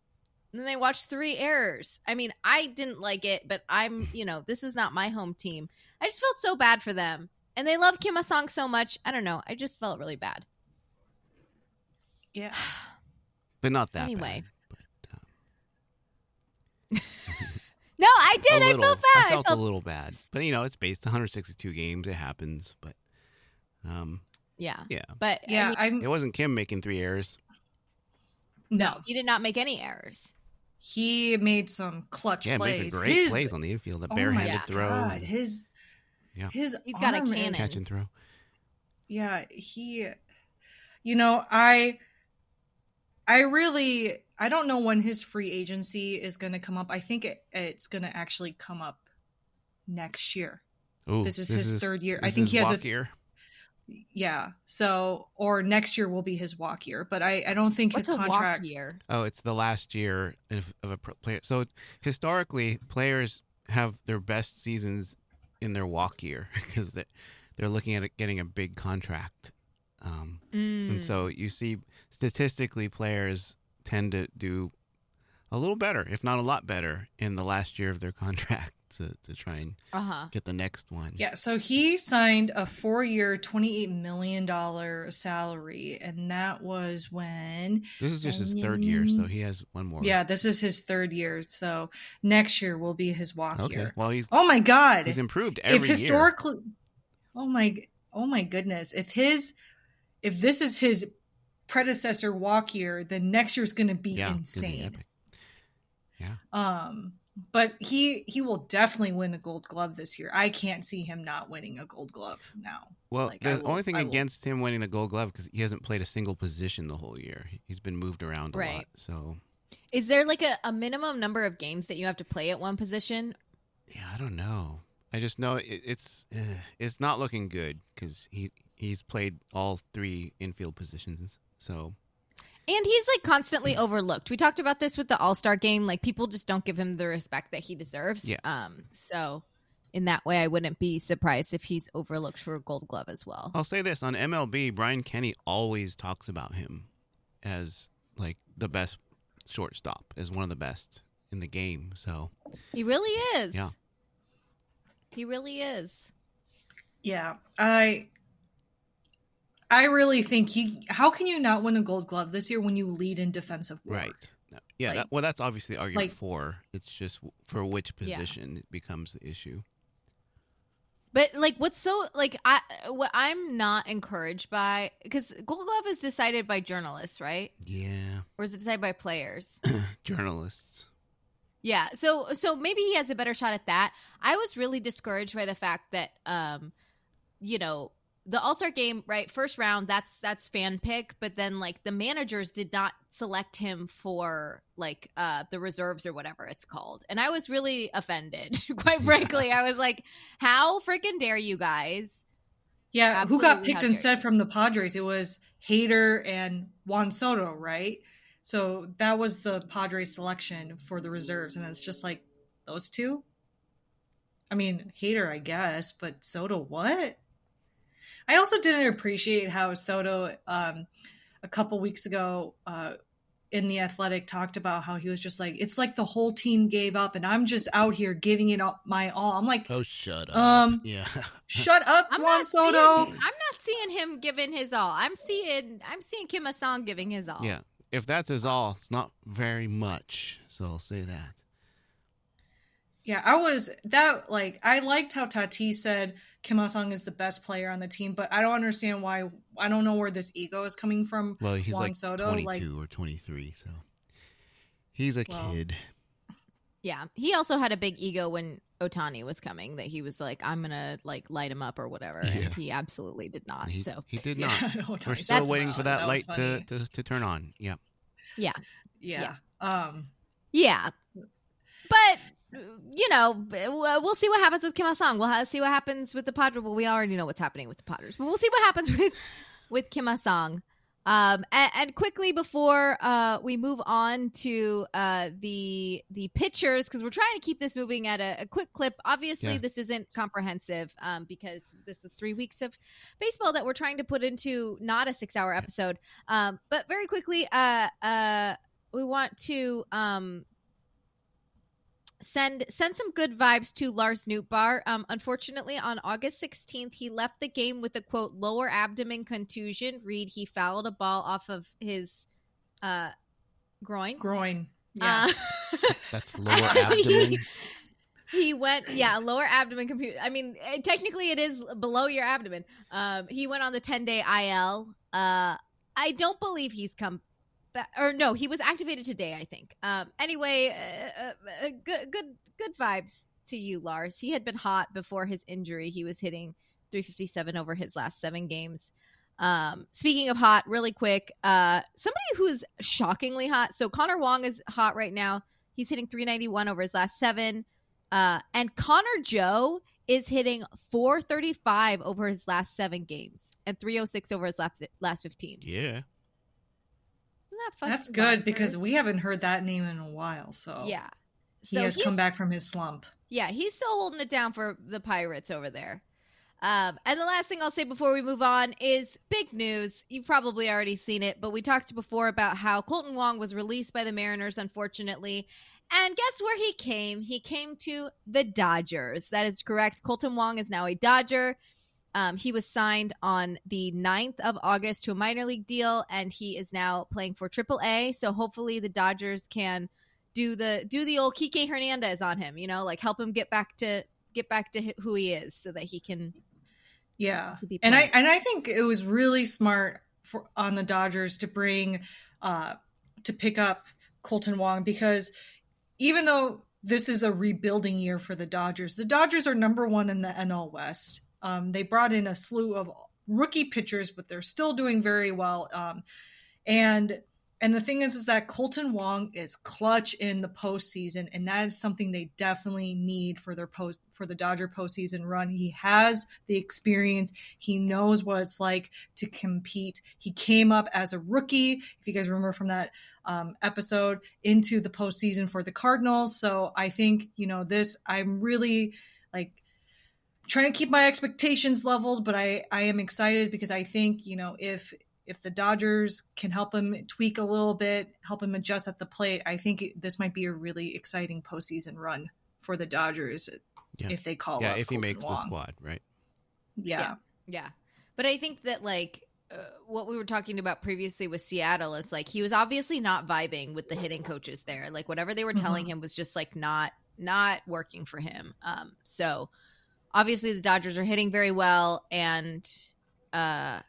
And then they watched three errors. I mean, I didn't like it, but I'm, you know, this is not my home team. I just felt so bad for them. And they love Kim Ha Seong so much. I don't know. I just felt really bad. Yeah. But not that anyway. Bad. But, um, no, I did. I little, felt bad. I felt, I felt a little bad. But, you know, it's based one hundred sixty-two games. It happens. But, um, yeah. Yeah. But, yeah, I mean, it wasn't Kim making three errors. No. He did not make any errors. He made some clutch yeah, plays. Yeah, made some great his, plays on the infield. A oh barehanded my throw. God, his, yeah. his He's got a cannon. Catch and throw. Yeah, he, you know, I, I really, I don't know when his free agency is going to come up. I think it, it's going to actually come up next year. Ooh, this is this his is, third year. I think he has a, year. yeah. So, or next year will be his walk year, but I, I don't think What's his contract walk year. Oh, it's the last year of, of a player. So historically players have their best seasons in their walk year because that. They're looking at it getting a big contract. Um, mm. And so you see statistically players tend to do a little better, if not a lot better, in the last year of their contract to, to try and uh-huh. get the next one. Yeah, so he signed a four-year, twenty-eight million dollars salary, and that was when... This is just his third year, so he has one more. Yeah, this is his third year, so next year will be his walk okay. year. Well, he's, oh, my God! He's improved every if historically- year. Oh my! Oh my goodness! If his, if this is his predecessor walk year, then next year's going to be yeah, insane. Yeah. Um. But he he will definitely win a Gold Glove this year. I can't see him not winning a Gold Glove now. Well, like, the will, only thing against him winning the Gold Glove because he hasn't played a single position the whole year. He's been moved around a right. lot. So, is there like a, a minimum number of games that you have to play at one position? Yeah, I don't know. I just know it, it's uh, it's not looking good because he he's played all three infield positions. So, and he's like constantly yeah. overlooked. We talked about this with the All-Star game. Like people just don't give him the respect that he deserves. Yeah. Um. So in that way, I wouldn't be surprised if he's overlooked for a Gold Glove as well. I'll say this on M L B, Brian Kenny always talks about him as like the best shortstop, as one of the best in the game. So he really is. Yeah. He really is. Yeah. I I really think he... How can you not win a Gold Glove this year when you lead in defensive work? Right. Yeah. Like, that, well, that's obviously the argument like, for. It's just for which position yeah. it becomes the issue. But, like, what's so... Like, I what I'm not encouraged by... Because Gold Glove is decided by journalists, right? Yeah. Or is it decided by players? Journalists. Yeah, so so maybe he has a better shot at that. I was really discouraged by the fact that, um, you know, the All-Star game, right, first round, that's that's fan pick. But then, like, the managers did not select him for, like, uh, the reserves or whatever it's called. And I was really offended, quite frankly. I was like, how freaking dare you guys? Yeah, Absolutely, who got picked instead from the Padres? It was Hader and Juan Soto, right? So that was the Padres selection for the reserves. And it's just like, those two? I mean, Hader, I guess, but Soto, what? I also didn't appreciate how Soto, um, a couple weeks ago uh, in The Athletic, talked about how he was just like, it's like the whole team gave up and I'm just out here giving it all, my all. I'm like, oh, shut up. Um, yeah. Shut up, I'm Juan Soto. Seeing, I'm not seeing him giving his all. I'm seeing, I'm seeing Kim Ha Seong giving his all. Yeah. If that's his all, it's not very much. So I'll say that. Yeah, I was that like I liked how Tatis said Kim Ha Seong is the best player on the team, but I don't understand why. I don't know where this ego is coming from. Well, he's Juan like Soto, twenty-two like, or twenty-three, so he's a well, kid. Yeah, he also had a big ego when Ohtani was coming that he was like, I'm going to like light him up or whatever. Yeah. And he absolutely did not. He, so he did not. Yeah, We're still That's waiting so, for that, that light to, to, to turn on. Yeah. Yeah. Yeah. Yeah. Um, yeah. But, you know, we'll see what happens with Kim Ha Seong. We'll ha- see what happens with the Padres. Well, we already know what's happening with the Padres, but we'll see what happens with, with Kim Ha Seong. Um, and, and quickly before uh, we move on to uh, the the pitchers, because we're trying to keep this moving at a, a quick clip. Obviously, yeah. this isn't comprehensive um, because this is three weeks of baseball that we're trying to put into not a six-hour episode. Um, but very quickly, uh, uh, we want to um, send send some good vibes to Lars Nootbaar. Um, unfortunately, on August sixteenth, he left the game with a, quote, lower abdomen contusion. Read, he fouled a ball off of his uh, groin. Groin. Yeah. Uh, That's lower abdomen. He, he went, yeah, lower abdomen. Compu- I mean, technically it is below your abdomen. Um, he went on the ten-day I L. Uh, I don't believe he's come back. Or no, he was activated today, I think. Um, anyway, uh, uh, good, good, good vibes to you, Lars. He had been hot before his injury. He was hitting three fifty-seven over his last seven games. Um, speaking of hot, really quick, uh, somebody who's shockingly hot. So Connor Wong is hot right now. He's hitting three ninety-one over his last seven. Uh, and Connor Joe is hitting four thirty-five over his last seven games and three oh six over his last, last fifteen. Yeah. Isn't that fucking That's good bonkers? Because we haven't heard that name in a while. So yeah, so he has come back from his slump. Yeah. He's still holding it down for the Pirates over there. Um, and the last thing I'll say before we move on is big news. You've probably already seen it, but we talked before about how Kolten Wong was released by the Mariners, unfortunately. And guess where he came? He came to the Dodgers. That is correct. Kolten Wong is now a Dodger. Um, he was signed on the ninth of August to a minor league deal, and he is now playing for triple A. So hopefully the Dodgers can do the do the old Kike Hernandez on him, you know, like help him get back to get back to who he is so that he can... Yeah, and I and I think it was really smart for, on the Dodgers to bring uh, to pick up Kolten Wong, because even though this is a rebuilding year for the Dodgers, the Dodgers are number one in the N L West. Um, they brought in a slew of rookie pitchers, but they're still doing very well. Um, and and the thing is, is that Kolten Wong is clutch in the postseason, and that is something they definitely need for their post for the Dodger postseason run. He has the experience. He knows what it's like to compete. He came up as a rookie, if you guys remember from that um, episode, into the postseason for the Cardinals. So I think, you know, this, I'm really like trying to keep my expectations leveled, but I, I am excited because I think, you know, if If the Dodgers can help him tweak a little bit, help him adjust at the plate, I think this might be a really exciting postseason run for the Dodgers yeah. if they call yeah, up Yeah, if Kolten he makes Wong. The squad, right? Yeah. yeah. Yeah. But I think that, like, uh, what we were talking about previously with Seattle is, like, he was obviously not vibing with the hitting coaches there. Like, whatever they were telling mm-hmm. him was just, like, not not working for him. Um, so, obviously, the Dodgers are hitting very well, and uh,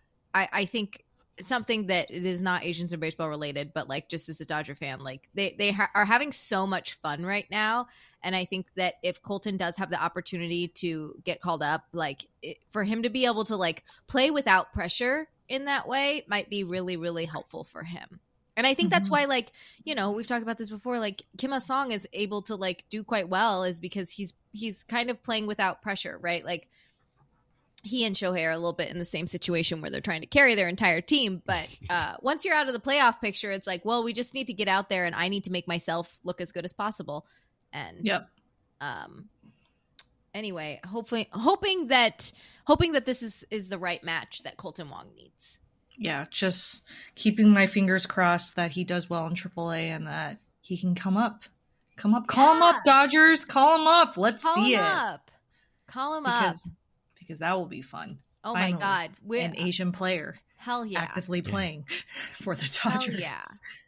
I, I think... something that is not Asians or baseball related, but like just as a Dodger fan, like they, they ha- are having so much fun right now. And I think that if Kolten does have the opportunity to get called up, like it, for him to be able to like play without pressure in that way might be really, really helpful for him. And I think mm-hmm. that's why, like, you know, we've talked about this before, like Kim Ha Seong is able to like do quite well is because he's, he's kind of playing without pressure, right? Like, he and Shohei are a little bit in the same situation where they're trying to carry their entire team. But uh, once you're out of the playoff picture, it's like, well, we just need to get out there and I need to make myself look as good as possible. And yep. um, anyway, hopefully hoping that hoping that this is, is the right match that Kolten Wong needs. Yeah, just keeping my fingers crossed that he does well in triple A and that he can come up. Come up. Call yeah. him up, Dodgers. Call him up. Let's Call see him it. Up. Call him because- up. Because that will be fun. Oh, finally, my God. We're, an Asian player. Hell yeah. Actively yeah. playing for the Dodgers. Hell yeah.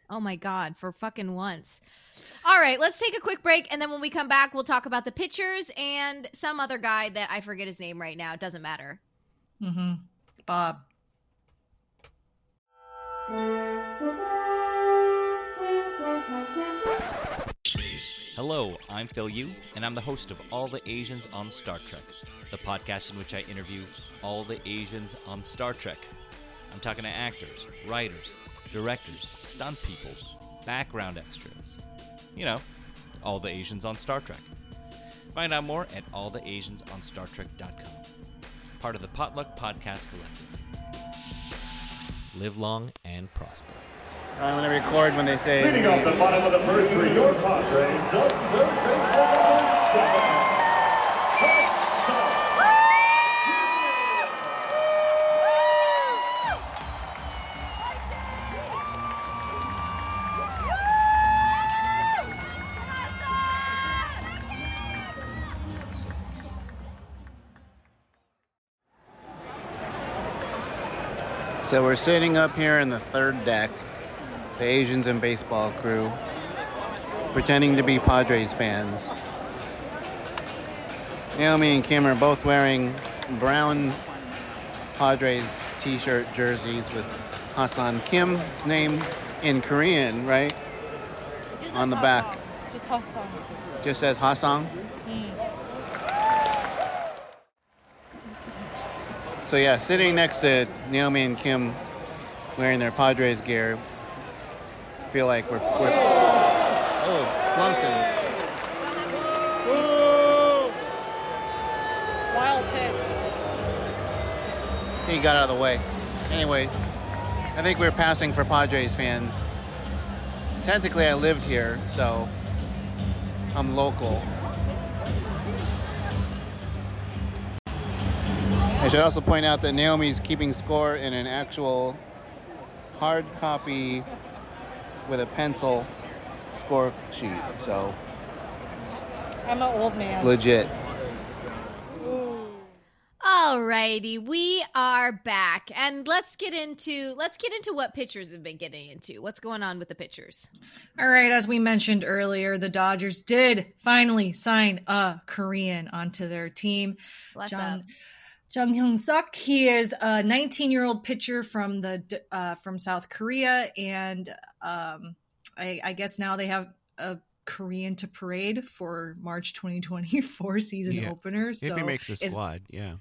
Oh, my God. For fucking once. All right. Let's take a quick break. And then when we come back, we'll talk about the pitchers and some other guy that I forget his name right now. It doesn't matter. Mm-hmm. Bob. Hello, I'm Phil Yu, and I'm the host of All the Asians on Star Trek, the podcast in which I interview all the Asians on Star Trek. I'm talking to actors, writers, directors, stunt people, background extras. You know, all the Asians on Star Trek. Find out more at all the asians on star trek dot com. Part of the Potluck Podcast Collective. Live long and prosper. I'm going to record when they say... Leading off the bottom of the first for your Padres, third base number seven. So we're sitting up here in the third deck. the Asians in baseball crew, pretending to be Padres fans. Naomi and Kim are both wearing brown Padres t-shirt jerseys with Hassan Kim's name in Korean, right? On the back. Just Hassan. Just says Hassan? Mm. So yeah, sitting next to Naomi and Kim wearing their Padres gear, I feel like we're... we're oh, Plumpton. Wild pitch. He got out of the way. Anyway, I think we're passing for Padres fans. Technically, I lived here, so I'm local. I should also point out that Naomi's keeping score in an actual hard copy with a pencil score sheet, so I'm an old man. It's legit. Alrighty, we are back, and let's get into let's get into what pitchers have been getting into. What's going on with the pitchers? All right, as we mentioned earlier, the Dodgers did finally sign a Korean onto their team. What's John, up? Jung Hyun Suk. He is a nineteen-year-old pitcher from the uh, from South Korea, and um, I, I guess now they have a Korean to parade for March twenty twenty-four season yeah. opener. So if he makes the squad, yeah.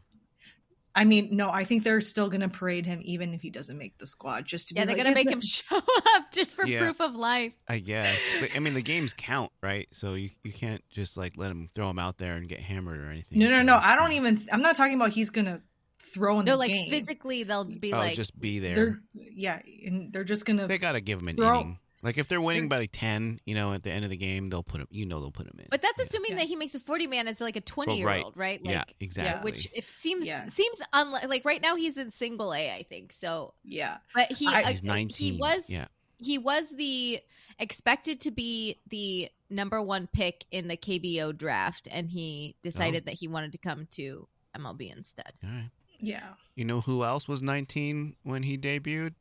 I mean, no, I think they're still going to parade him even if he doesn't make the squad. Just to yeah, be they're like, going to make him show up just for yeah, proof of life. I guess. But, I mean, the games count, right? So you, you can't just like let him throw him out there and get hammered or anything. No, no, so, no. I don't even – I'm not talking about he's going to throw in no, the like, game. No, like physically they'll be oh, like – just be there. Yeah, and they're just going to – they got to give him an throw. Inning. Like if they're winning by like ten, you know, at the end of the game, they'll put him, you know, they'll put him in. But that's assuming yeah. that he makes a forty man as like a twenty year old, right? Like, yeah, exactly. Which it seems, yeah. seems unlike, like right now he's in single A, I think. So yeah, but he, I, uh, he's nineteen. he was, yeah. he was the expected to be the number one pick in the K B O draft. And he decided oh. that he wanted to come to M L B instead. All right. Yeah. You know who else was nineteen when he debuted?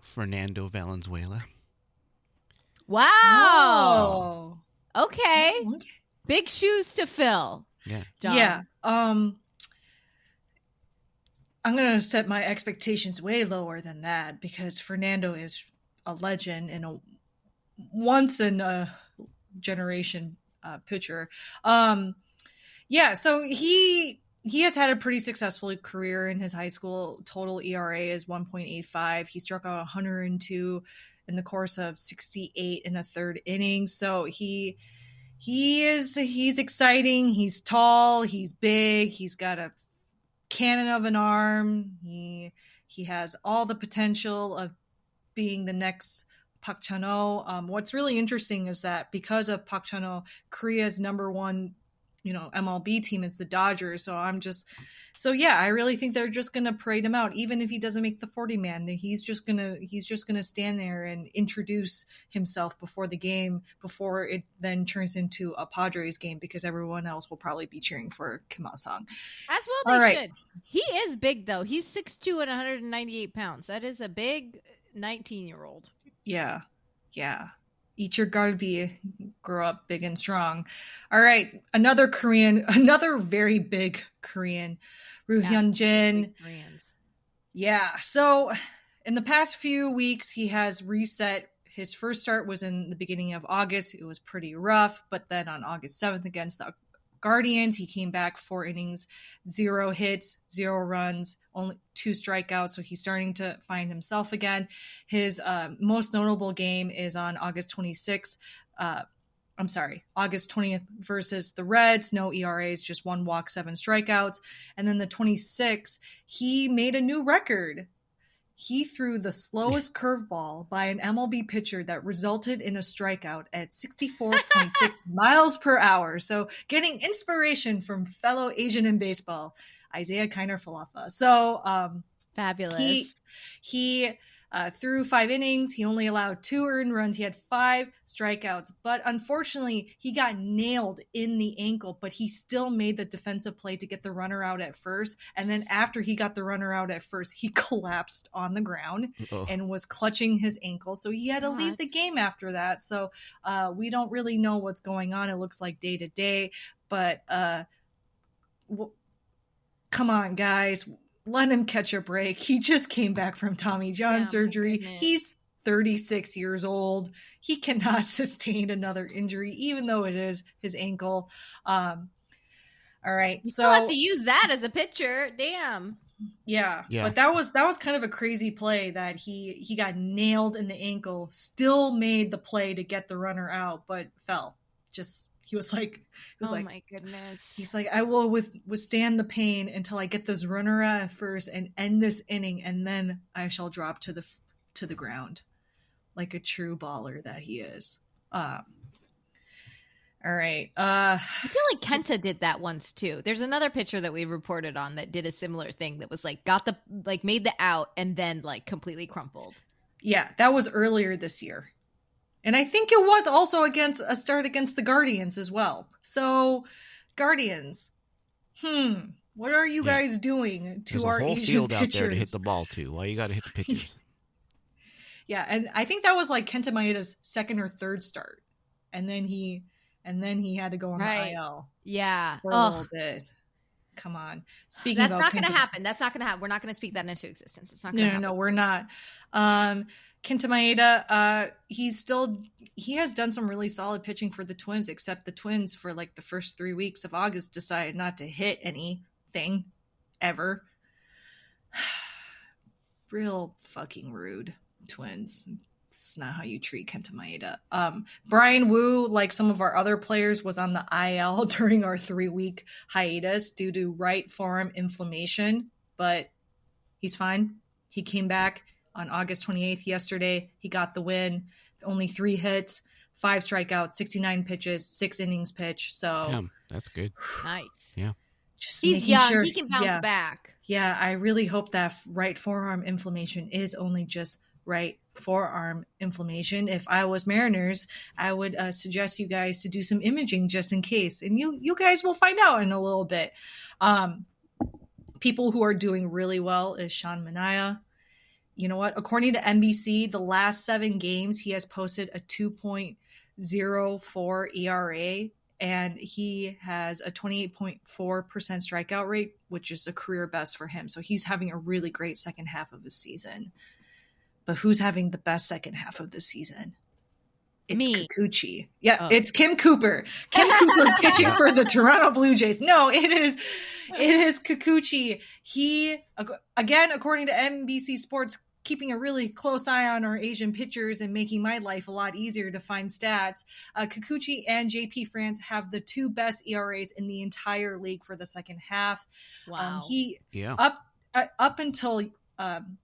Fernando Valenzuela. Wow. Whoa. Okay. Big shoes to fill. Yeah. John. Yeah. Um, I'm going to set my expectations way lower than that because Fernando is a legend and a once in a generation uh, pitcher. Um, yeah. So he, he has had a pretty successful career in his high school. Total E R A is one point eight five. He struck out one hundred two in the course of sixty-eight in a third inning. So he, he is, he's exciting. He's tall. He's big. He's got a cannon of an arm. He, he has all the potential of being the next Park Chan Ho. Um, what's really interesting is that because of Park Chan Ho, Korea's number one, you know, M L B team is the Dodgers. So I'm just, so yeah, I really think they're just going to parade him out. Even if he doesn't make the forty man, he's just going to, he's just going to stand there and introduce himself before the game, before it then turns into a Padres game, because everyone else will probably be cheering for Kim Ha Seong. As well, they right. should. He is big though. He's six two and one hundred ninety-eight pounds. That is a big nineteen year old. Yeah. Yeah. Eat your garbi, grow up big and strong. All right, another Korean, another very big Korean, Ryu Hyun-jin. Yeah, so in the past few weeks, he has reset. His first start was in the beginning of August. It was pretty rough, but then on August seventh against the Guardians, he came back four innings, zero hits, zero runs, only two strikeouts. So he's starting to find himself again. His uh, most notable game is on August twenty-sixth. Uh, I'm sorry, August twentieth versus the Reds. No E R As, just one walk, seven strikeouts. And then the twenty-sixth, he made a new record. He threw the slowest curveball by an M L B pitcher that resulted in a strikeout at sixty-four point six miles per hour. So getting inspiration from fellow Asian in baseball, Isaiah Kiner Falefa. So um, fabulous. He, he Uh, through five innings, he only allowed two earned runs. He had five strikeouts, but unfortunately, he got nailed in the ankle, but he still made the defensive play to get the runner out at first. And then after he got the runner out at first, he collapsed on the ground oh. and was clutching his ankle. So he had to God. leave the game after that. So uh, we don't really know what's going on. It looks like day to day, but uh, w- come on, guys. Let him catch a break. He just came back from Tommy John yeah, surgery. He's thirty-six years old. He cannot sustain another injury, even though it is his ankle. Um, all right. You so still have to use that as a pitcher. Damn. Yeah, yeah, but that was that was kind of a crazy play that he he got nailed in the ankle, still made the play to get the runner out, but fell. Just He was like, he was oh like, my goodness. He's like, I will with, withstand the pain until I get this runner out first and end this inning, and then I shall drop to the to the ground, like a true baller that he is. Um, all right, uh, I feel like Kenta did that once too. There's another pitcher that we reported on that did a similar thing. That was like got the like made the out and then like completely crumpled. Yeah, that was earlier this year. And I think it was also against a start against the Guardians as well. So, Guardians, hmm, what are you yeah. guys doing to There's our Asian pitchers? There's a whole field pitchers? out there to hit the ball to. Why you got to hit the pitchers? yeah, and I think that was like Kenta Maeda's second or third start, and then he, and then he had to go on right. the I L. Yeah, for Ugh. a little bit. Come on. Speaking that's about not going to happen. That's not going to happen. We're not going to speak that into existence. It's not going to no, happen. No, no, we're not. Um, Kenta Maeda, uh, he's still, he has done some really solid pitching for the Twins, except the Twins for like the first three weeks of August decided not to hit anything ever. Real fucking rude, Twins. It's not how you treat Kenta Maeda. Um, Brian Wu, like some of our other players, was on the I L during our three-week hiatus due to right forearm inflammation, but he's fine. He came back on August twenty-eighth yesterday. He got the win. Only three hits, five strikeouts, sixty-nine pitches, six innings pitch. So Damn, that's good. Nice. Yeah. Just he's young. Sure, he can bounce yeah, back. Yeah, I really hope that right forearm inflammation is only just right forearm inflammation. If I was Mariners, I would uh, suggest you guys to do some imaging just in case. And you you guys will find out in a little bit. Um, people who are doing really well is Sean Manaea. You know what? According to N B C, the last seven games, he has posted a two point oh four E R A, and he has a twenty-eight point four percent strikeout rate, which is a career best for him. So he's having a really great second half of his season. But who's having the best second half of the season? It's Me. Kikuchi. Yeah, oh. It's Kim Cooper. Kim Cooper pitching for the Toronto Blue Jays. No, it is it is Kikuchi. He, again, according to N B C Sports, keeping a really close eye on our Asian pitchers and making my life a lot easier to find stats. Uh, Kikuchi and J P France have the two best E R As in the entire league for the second half. Wow. Um, he, yeah. up, uh, up until... Um,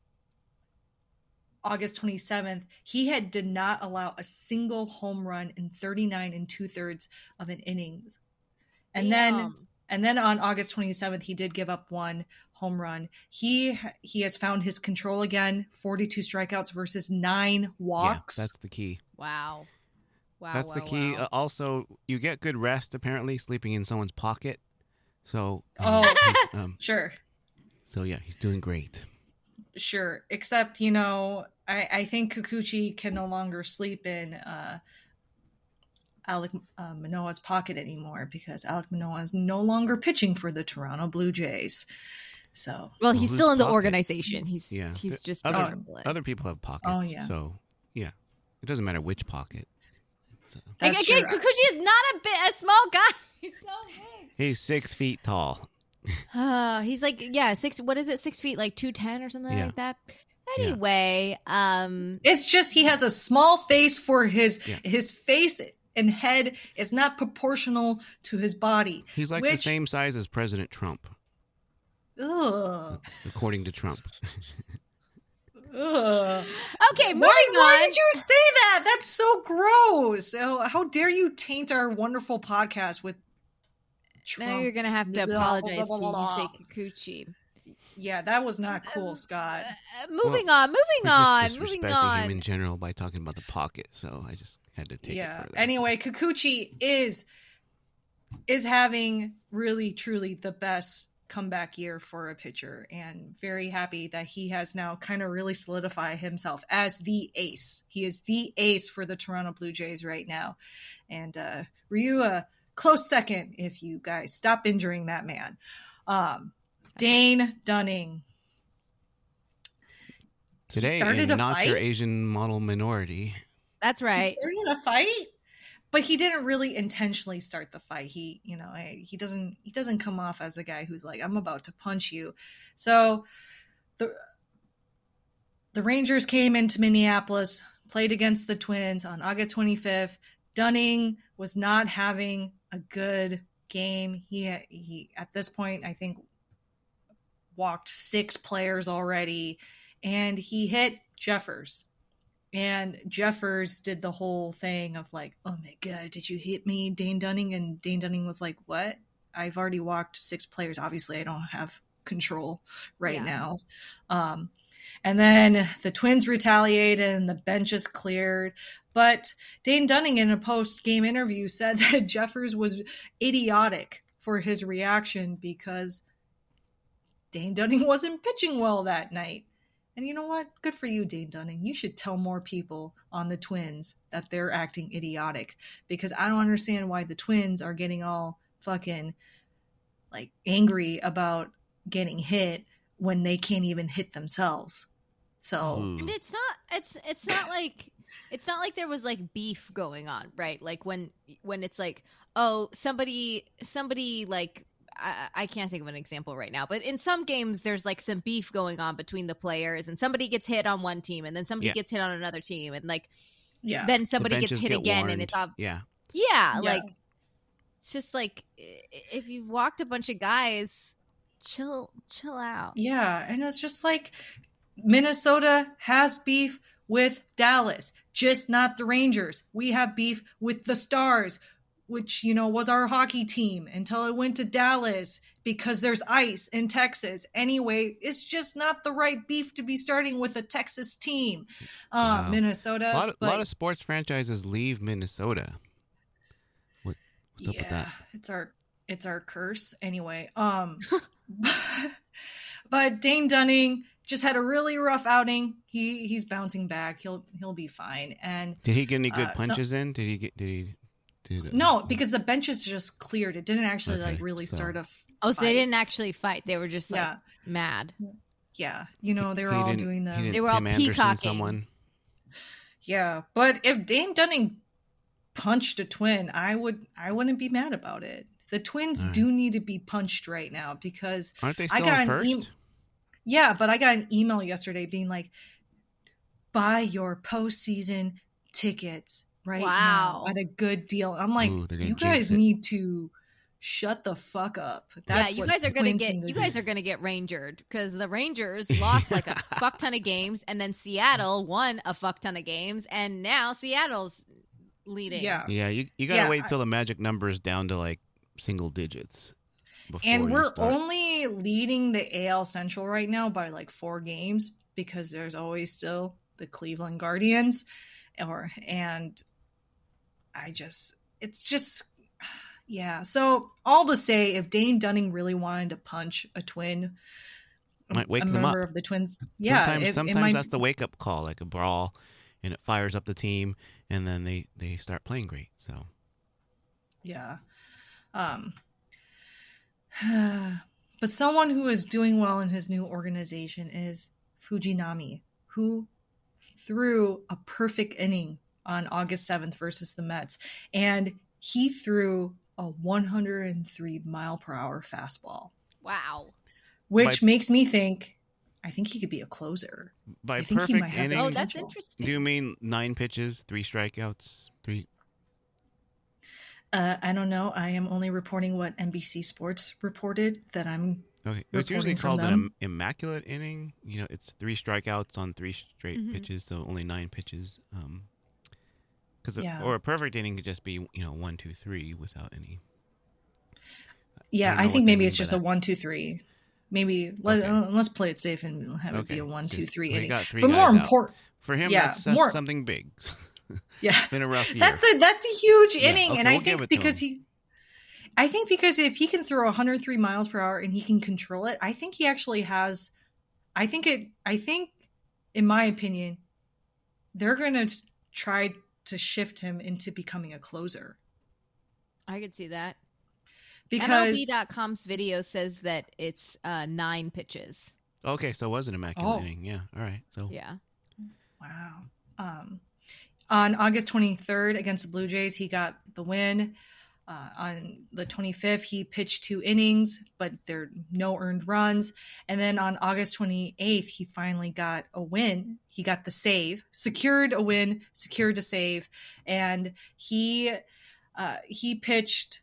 August twenty-seventh, he had did not allow a single home run in thirty-nine and two thirds of an innings. And Damn. then and then on August twenty-seventh, he did give up one home run. He he has found his control again, forty-two strikeouts versus nine walks. Yeah, that's the key. Wow. Wow. That's wow, the key. Wow. Uh, also, you get good rest, apparently, sleeping in someone's pocket. So. Um, oh, um, sure. So, yeah, he's doing great. Sure. Except, you know, I, I think Kikuchi can no longer sleep in uh, Alek uh, Manoah's pocket anymore because Alek Manoah is no longer pitching for the Toronto Blue Jays. So, well, he's well, still in the pocket? organization. He's yeah. he's just other, other people have pockets. Oh, yeah. So, yeah, it doesn't matter which pocket. So. Like, again, true. Kikuchi is not a bit a small guy. He's so big. He's six feet tall. uh, he's like, yeah, six. What is it? Six feet, like two ten or something yeah. like that. Anyway, yeah. um, it's just he has a small face for his yeah. his face and head is not proportional to his body. He's like which... the same size as President Trump, Ugh. according to Trump. Ugh. Okay, moving why, on. Why did you say that? That's so gross. Oh, how dare you taint our wonderful podcast with. Trump. Now you're going to have to apologize blah, blah, blah, blah. to Yusei Kikuchi. Yeah, that was not cool, um, Scott. Uh, moving well, on, moving on, moving on. Him in general by talking about the pocket, so I just had to take yeah. it further. Anyway, Kikuchi is is having really truly the best comeback year for a pitcher, and very happy that he has now kind of really solidified himself as the ace. He is the ace for the Toronto Blue Jays right now, and uh, Ryu a close second. If you guys stop injuring that man. Um, Dane Dunning. Today, and not fight. Your Asian model minority. That's right. He started a fight, but he didn't really intentionally start the fight. He, you know, he doesn't he doesn't come off as a guy who's like, I'm about to punch you. So the the Rangers came into Minneapolis, played against the Twins on August twenty-fifth. Dunning was not having a good game. He he at this point, I think, walked six players already, and he hit Jeffers, and Jeffers did the whole thing of like, oh my God, did you hit me, Dane Dunning? And Dane Dunning was like, what? I've already walked six players. Obviously I don't have control right yeah. now. Um, and then the Twins retaliated and the bench is cleared. But Dane Dunning in a post-game interview said that Jeffers was idiotic for his reaction because Dane Dunning wasn't pitching well that night. And you know what? Good for you, Dane Dunning. You should tell more people on the Twins that they're acting idiotic, because I don't understand why the Twins are getting all fucking like angry about getting hit when they can't even hit themselves. So and it's not it's it's not like It's not like there was like beef going on, right? Like when when it's like, oh, somebody somebody like I, I can't think of an example right now, but in some games there's like some beef going on between the players, and somebody gets hit on one team, and then somebody yeah. gets hit on another team, and like yeah. then somebody the gets hit get again, warned. And it's ob- yeah. yeah, yeah, like it's just like if you've walked a bunch of guys, chill, chill out. Yeah, and it's just like Minnesota has beef with Dallas, just not the Rangers. We have beef with the Stars, which, you know, was our hockey team until it went to Dallas because there's ice in Texas. Anyway, it's just not the right beef to be starting with a Texas team. Uh, wow. Minnesota. A lot, of, but, lot of sports franchises leave Minnesota. What, what's yeah, up with that? It's our, it's our curse. Anyway, um, but Dane Dunning just had a really rough outing. He he's bouncing back. He'll he'll be fine. And did he get any good uh, punches so, in? Did he get? Did he? Did, uh, no, because the benches just cleared. It didn't actually okay, like really so. start a. F- oh, so fight. They didn't actually fight. They were just like yeah. mad. Yeah, you know they were he all doing the. They were Tim all peacocking. Someone. Yeah, but if Dane Dunning punched a twin, I would I wouldn't be mad about it. The Twins right. do need to be punched right now because aren't they still I got in first? An e- Yeah, but I got an email yesterday being like, buy your postseason tickets right wow. now at a good deal. I'm like, ooh, you guys need to shut the fuck up. That's yeah, you guys are gonna get you do. guys are gonna get Rangered because the Rangers lost like a fuck ton of games, and then Seattle won a fuck ton of games, and now Seattle's leading. Yeah, yeah, you you gotta yeah, wait till I, the magic number is down to like single digits. And we're only leading the A L Central right now by like four games because there's always still the Cleveland Guardians, or and I just it's just yeah. So all to say, if Dane Dunning really wanted to punch a twin, might wake a them member up. Of the Twins, yeah. Sometimes, it, sometimes it might... that's the wake up call, like a brawl, and it fires up the team, and then they they start playing great. So yeah. Um. But someone who is doing well in his new organization is Fujinami, who threw a perfect inning on August seventh versus the Mets. And he threw a one oh three mile per hour fastball. Wow. Which by, makes me think, I think he could be a closer. By I think perfect he might have inning, oh, that's interesting. Do you mean nine pitches, three strikeouts, three... Uh, I don't know. I am only reporting what N B C Sports reported that I'm. Okay, it's usually called an immaculate inning. You know, it's three strikeouts on three straight mm-hmm. pitches, so only nine pitches. Um, because yeah. or a perfect inning could just be you know one, two, three without any. Yeah, I, I think maybe it's just that. a one, two, three. Maybe let, okay. uh, let's play it safe and have okay. it be a one, two, three inning. But more important for him, yeah, that's, that's more, something big. Yeah, it's been a rough year. That's a that's a huge yeah. inning, okay, and I we'll think because he, I think because if he can throw one hundred three miles per hour and he can control it, I think he actually has. I think it. I think, in my opinion, they're going to try to shift him into becoming a closer. I could see that. Because M L B dot com's video says that it's uh, nine pitches. Okay, so it was an immaculate oh. inning. Yeah, all right. So yeah, wow. Um, on August twenty-third against the Blue Jays, he got the win. Uh, on the twenty-fifth, he pitched two innings, but there were no earned runs. And then on August twenty-eighth, he finally got a win. He got the save, secured a win, secured a save, and he uh, he pitched.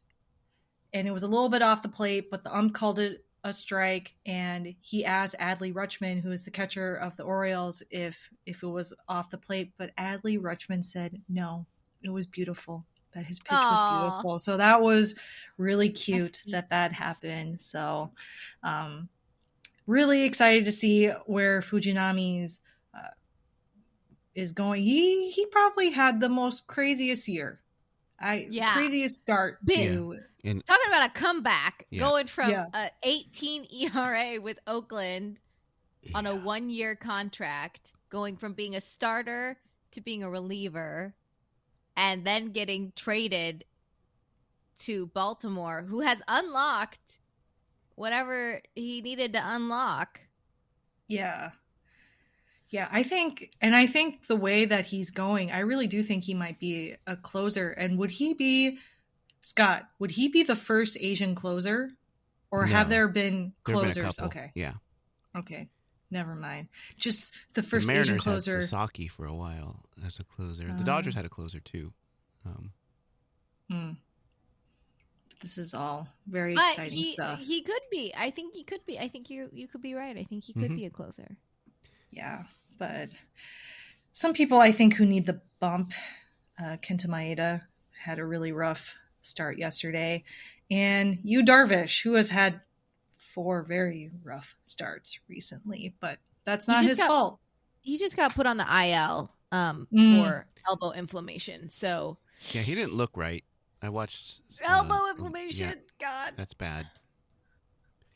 And it was a little bit off the plate, but the ump called it a strike. And he asked Adley Rutschman, who is the catcher of the Orioles, if if it was off the plate. But Adley Rutschman said, no, it was beautiful. That his pitch Aww. was beautiful. So that was really cute that that happened. So um, really excited to see where Fujinami's uh, is going. He he probably had the most craziest year. I yeah. Craziest start to... Yeah. In, Talking about a comeback, yeah. going from yeah. a eighteen E R A with Oakland yeah. on a one-year contract, going from being a starter to being a reliever, and then getting traded to Baltimore, who has unlocked whatever he needed to unlock. Yeah. Yeah, I think, and I think the way that he's going, I really do think he might be a closer. And would he be... Scott, would he be the first Asian closer, or no. have there been closers? There have been a couple. Okay, yeah, okay, never mind. Just the first the Mariners Asian closer. Had Sasaki for a while as a closer. Uh, the Dodgers had a closer too. Um, hmm. This is all very but exciting he, stuff. He could be. I think he could be. I think you you could be right. I think he could mm-hmm. be a closer. Yeah, but some people I think who need the bump. Uh, Kenta Maeda had a really rough start yesterday, and Yu Darvish, who has had four very rough starts recently, but that's not his got, fault. He just got put on the I L um, mm. for elbow inflammation. So yeah, he didn't look right. I watched uh, elbow inflammation. Yeah, God, that's bad.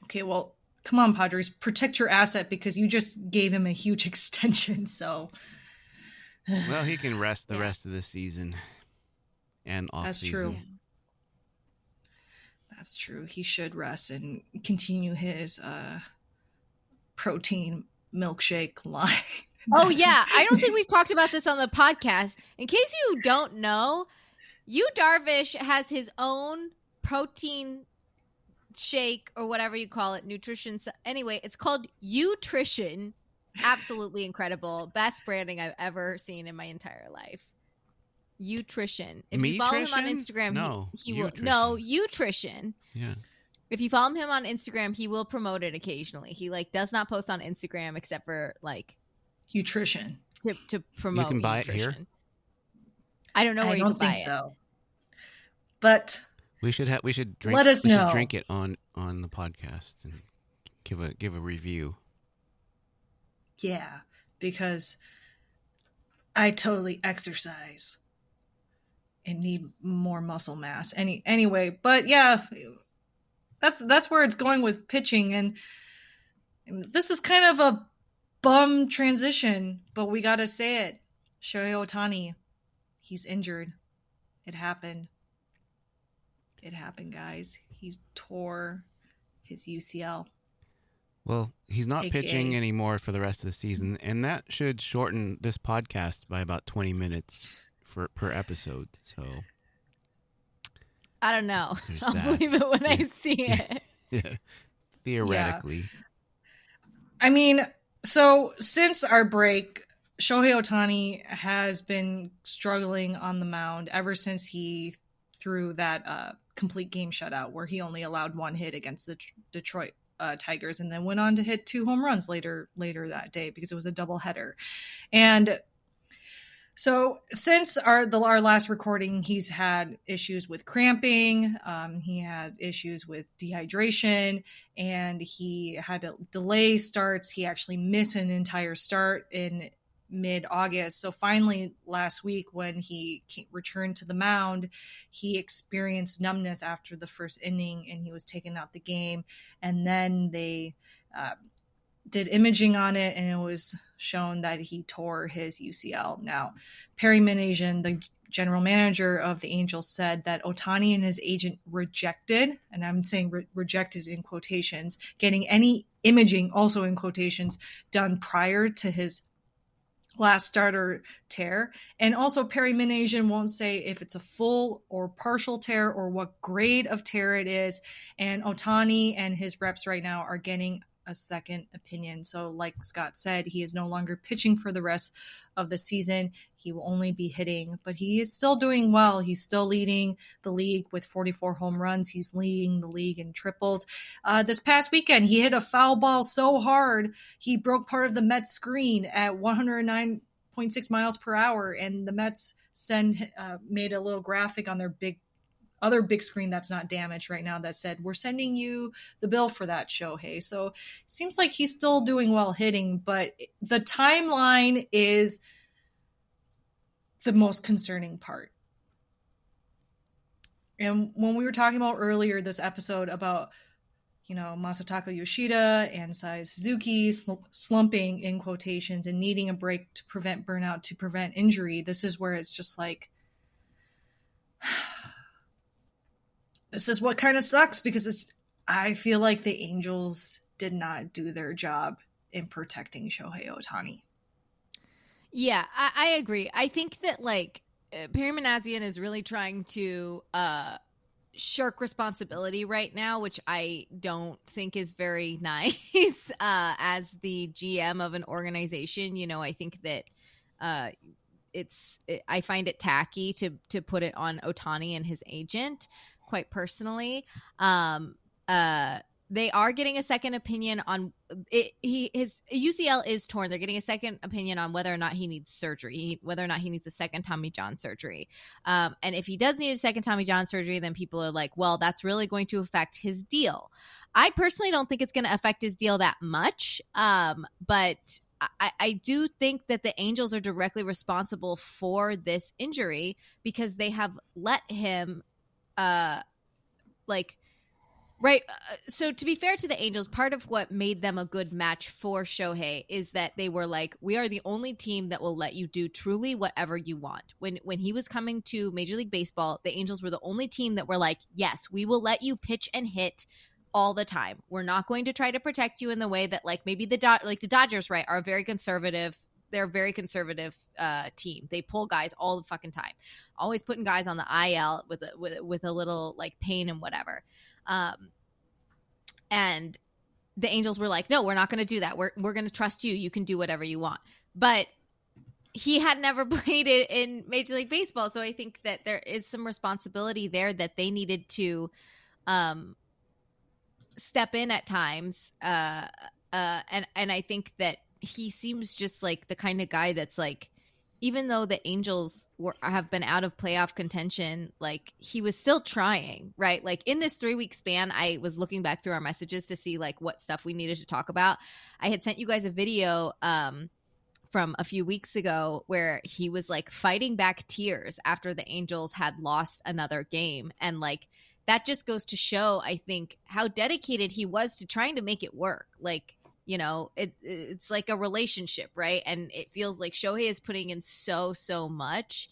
Okay, well, come on, Padres, protect your asset because you just gave him a huge extension. So well, he can rest the yeah. rest of the season and off that's season. That's true. That's true. He should rest and continue his uh, protein milkshake line. Oh, yeah. I don't think we've talked about this on the podcast. In case you don't know, Yu Darvish has his own protein shake or whatever you call it, nutrition. Anyway, it's called Utrition. Absolutely incredible. Best branding I've ever seen in my entire life. Utrition. If Me-trition? You follow him on Instagram, no, he, he will. No, Utrition. Yeah. If you follow him on Instagram, he will promote it occasionally. He like does not post on Instagram except for like Utrition to, to promote. You can buy Utrition. It here. I don't know where I you don't can think buy so. It. But we should have. We should drink. Let us we know. Should drink it on on the podcast and give a give a review. Yeah, because I totally exercise. And need more muscle mass. Any anyway, but yeah, that's that's where it's going with pitching, and, and this is kind of a bum transition, but we gotta say it. Shohei Ohtani, he's injured. It happened. It happened, guys. He tore his U C L. Well, he's not A K A pitching anymore for the rest of the season, and that should shorten this podcast by about twenty minutes. For, per episode, so I don't know. I'll that. believe it when yeah. I see it. yeah. Theoretically. Yeah. I mean, so since our break, Shohei Ohtani has been struggling on the mound ever since he threw that uh, complete game shutout where he only allowed one hit against the tr- Detroit uh, Tigers and then went on to hit two home runs later later that day because it was a doubleheader. And So since our the our last recording, he's had issues with cramping. Um, he had issues with dehydration, and he had to delay starts. He actually missed an entire start in mid-August. So finally, last week when he came, returned to the mound, he experienced numbness after the first inning, and he was taken out the game. And then they uh, did imaging on it, and it was shown that he tore his U C L. Now, Perry Minasian, the general manager of the Angels, said that Ohtani and his agent rejected, and I'm saying re- rejected in quotations, getting any imaging, also in quotations, done prior to his last starter tear. And also Perry Minasian won't say if it's a full or partial tear or what grade of tear it is. And Ohtani and his reps right now are getting a second opinion. So like Scott said, he is no longer pitching for the rest of the season. He will only be hitting, but he is still doing well. He's still leading the league with forty-four home runs. He's leading the league in triples. Uh, this past weekend, he hit a foul ball so hard, he broke part of the Mets screen at one oh nine point six miles per hour. And the Mets send uh, made a little graphic on their big other big screen that's not damaged right now that said, we're sending you the bill for that, Shohei. So it seems like he's still doing well hitting, but the timeline is the most concerning part. And when we were talking about earlier this episode about, you know, Masataka Yoshida and Seiya Suzuki slumping in quotations and needing a break to prevent burnout, to prevent injury, this is where it's just like, this is what kind of sucks, because it's, I feel like the Angels did not do their job in protecting Shohei Ohtani. Yeah, I, I agree. I think that, like, Perry Minasian is really trying to uh, shirk responsibility right now, which I don't think is very nice uh, as the G M of an organization. You know, I think that uh, it's it, I find it tacky to to put it on Ohtani and his agent. Quite personally, um, uh, they are getting a second opinion on it. He his U C L is torn. They're getting a second opinion on whether or not he needs surgery, he, whether or not he needs a second Tommy John surgery. Um, and if he does need a second Tommy John surgery, then people are like, well, that's really going to affect his deal. I personally don't think it's going to affect his deal that much, um, but I, I do think that the Angels are directly responsible for this injury because they have let him. Uh, like, right. So to be fair to the Angels, part of what made them a good match for Shohei is that they were like, we are the only team that will let you do truly whatever you want. When, when he was coming to Major League Baseball, the Angels were the only team that were like, yes, we will let you pitch and hit all the time. We're not going to try to protect you in the way that, like, maybe the, Do- like the Dodgers, right, are a very conservative They're a very conservative uh, team. They pull guys all the fucking time, always putting guys on the I L with a, with with a little like pain and whatever. Um, and the Angels were like, "No, we're not going to do that. We're we're going to trust you. You can do whatever you want." But he had never played it in Major League Baseball, so I think that there is some responsibility there that they needed to um, step in at times. Uh, uh, and and I think that. He seems just like the kind of guy that's like, even though the Angels were, have been out of playoff contention, like he was still trying, right? Like in this three week span, I was looking back through our messages to see like what stuff we needed to talk about. I had sent you guys a video um, from a few weeks ago where he was like fighting back tears after the Angels had lost another game. And like, that just goes to show, I think, how dedicated he was to trying to make it work. Like, you know, it, it's like a relationship, right? And it feels like Shohei is putting in so, so much,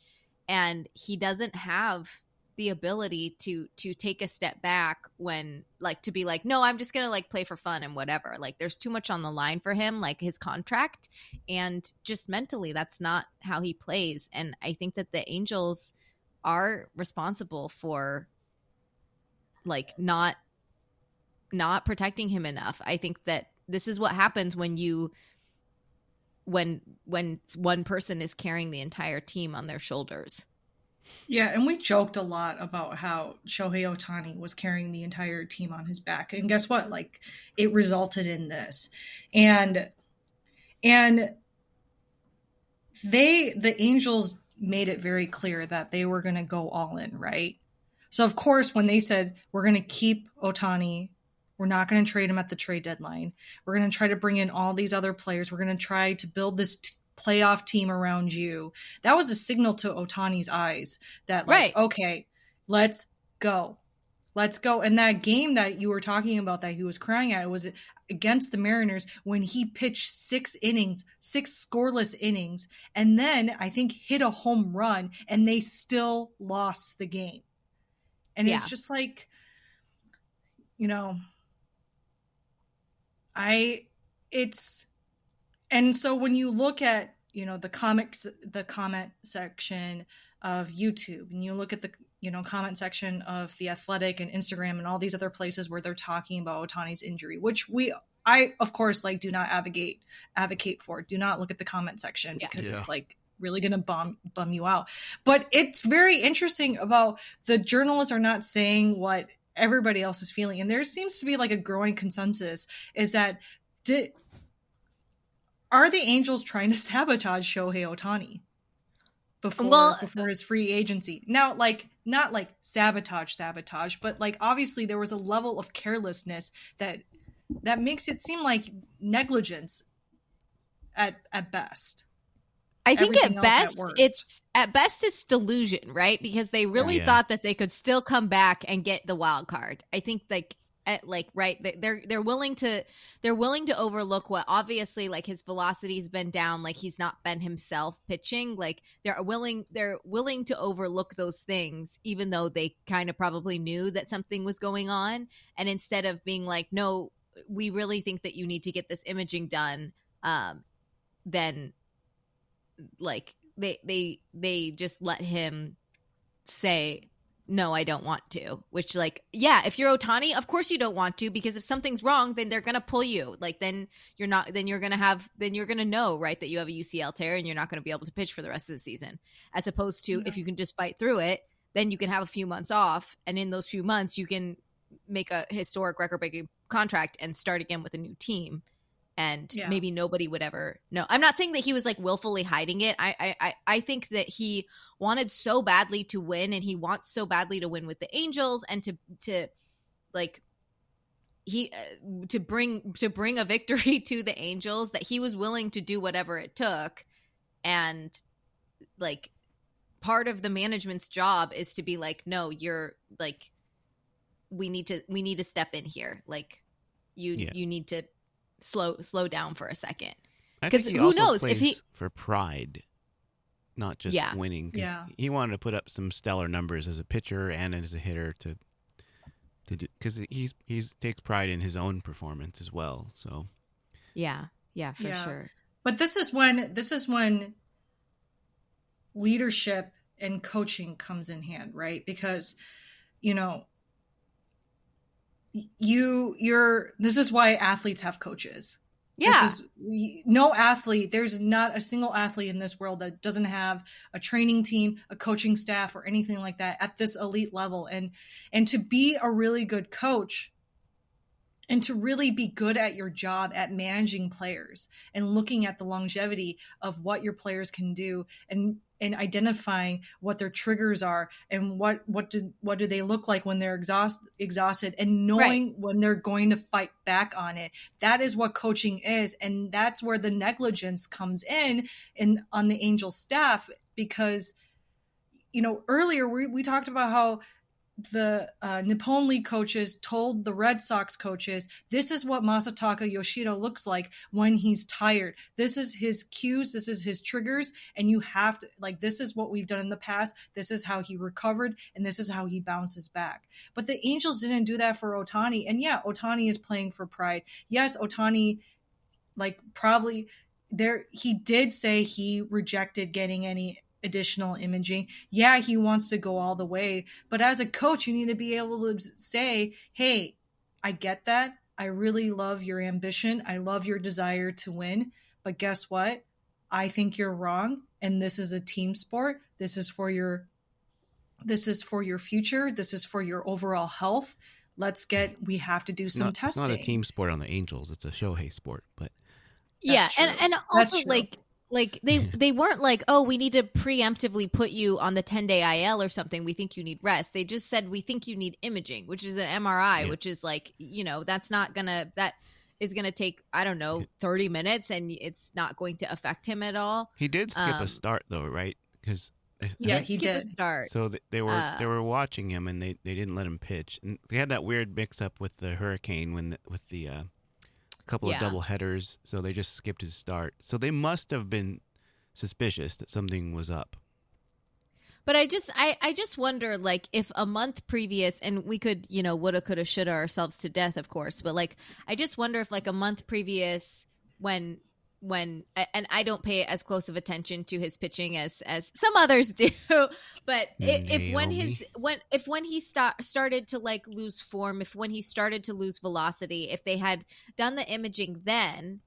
and he doesn't have the ability to to take a step back when, like, to be like, no, I'm just going to, like, play for fun and whatever. Like, there's too much on the line for him, like his contract. And just mentally, that's not how he plays. And I think that the Angels are responsible for, like, not not protecting him enough. I think that this is what happens when you, when when one person is carrying the entire team on their shoulders. Yeah, and we joked a lot about how Shohei Ohtani was carrying the entire team on his back, and guess what? Like, it resulted in this, and and they, the Angels made it very clear that they were going to go all in, right? So, of course, when they said, we're going to keep Ohtani, we're not going to trade him at the trade deadline, we're going to try to bring in all these other players, we're going to try to build this t- playoff team around you, that was a signal to Ohtani's eyes that, like, right. okay, let's go. Let's go. And that game that you were talking about that he was crying at, it was against the Mariners when he pitched six innings, six scoreless innings, and then I think hit a home run, and they still lost the game. And yeah. it's just like, you know, I, it's, and so when you look at, you know, the comics, the comment section of YouTube, and you look at the, you know, comment section of The Athletic and Instagram and all these other places where they're talking about Ohtani's injury, which we, I, of course, like, do not advocate, advocate for. Do not look at the comment section yeah. because yeah. it's like really going to bum, bum you out. But it's very interesting about the journalists are not saying what everybody else is feeling. And there seems to be like a growing consensus is that did, are the Angels trying to sabotage Shohei Ohtani? Before, well, before his free agency. Now, like, not like sabotage, sabotage, but like obviously there was a level of carelessness that that makes it seem like negligence at at best. I think Everything at best at it's at best it's delusion, right? Because they really oh, yeah. thought that they could still come back and get the wild card. I think like at like right they're they're willing to they're willing to overlook what obviously like his velocity's been down, like he's not been himself pitching, like they're willing they're willing to overlook those things even though they kind of probably knew that something was going on, and instead of being like, no, we really think that you need to get this imaging done, um then like they they they just let him say, no, I don't want to, which like, yeah, if you're Ohtani, of course you don't want to, because if something's wrong, then they're going to pull you. Like, then you're not, then you're going to have, then you're going to know, right, that you have a U C L tear and you're not going to be able to pitch for the rest of the season. As opposed to yeah. if you can just fight through it, then you can have a few months off. And in those few months, you can make a historic record-breaking contract and start again with a new team. And yeah. maybe nobody would ever know. I'm not saying that he was like willfully hiding it. I, I I think that he wanted so badly to win, and he wants so badly to win with the Angels, and to to like he uh, to bring to bring a victory to the Angels, that he was willing to do whatever it took. And like part of the management's job is to be like, no, you're like, we need to we need to step in here. Like you yeah. you need to. slow slow down for a second, because who knows if he for pride, not just yeah. winning, because yeah. he wanted to put up some stellar numbers as a pitcher and as a hitter to to do, because he's he's takes pride in his own performance as well. So yeah yeah for yeah. sure. But this is when this is when leadership and coaching comes in hand, right? Because you know You, you're, this is why athletes have coaches. Yeah. This is, no athlete, there's not a single athlete in this world that doesn't have a training team, a coaching staff, or anything like that at this elite level. And, and to be a really good coach and to really be good at your job at managing players and looking at the longevity of what your players can do, and and identifying what their triggers are and what, what do, what do they look like when they're exhaust, exhausted, and knowing right. when they're going to fight back on it. That is what coaching is. And that's where the negligence comes in, in on the Angel staff, because, you know, earlier we, we talked about how the uh, Nippon League coaches told the Red Sox coaches, this is what Masataka Yoshida looks like when he's tired. This is his cues. This is his triggers. And you have to, like, this is what we've done in the past. This is how he recovered. And this is how he bounces back. But the Angels didn't do that for Ohtani. And yeah, Ohtani is playing for pride. Yes, Ohtani, like, probably there, he did say he rejected getting any additional imaging. Yeah, he wants to go all the way, but as a coach, you need to be able to say, hey, I get that. I really love your ambition. I love your desire to win, but guess what? I think you're wrong. And this is a team sport. This is for your, this is for your future. This is for your overall health. Let's get, we have to do it's some not, testing. It's not a team sport on the Angels. It's a Shohei sport, but yeah. True. And, and also like, Like they, they weren't like, oh, we need to preemptively put you on the ten day I L or something. We think you need rest. They just said, we think you need imaging, which is an M R I, yeah. which is like, you know, that's not gonna, that is going to take, I don't know, thirty minutes, and it's not going to affect him at all. He did skip um, a start though, right? Because yeah, he did. A start. So th- they were uh, they were watching him, and they, they didn't let him pitch. And they had that weird mix up with the hurricane when the, with the uh, couple yeah. of double headers, so they just skipped his start. So they must have been suspicious that something was up. But I just I, I just wonder, like, if a month previous, and we could, you know, woulda, coulda, shoulda ourselves to death, of course. But, like, I just wonder if, like, a month previous when when and I don't pay as close of attention to his pitching as, as some others do. But if, if when his when if when he start, started to, like, lose form, if when he started to lose velocity, if they had done the imaging then,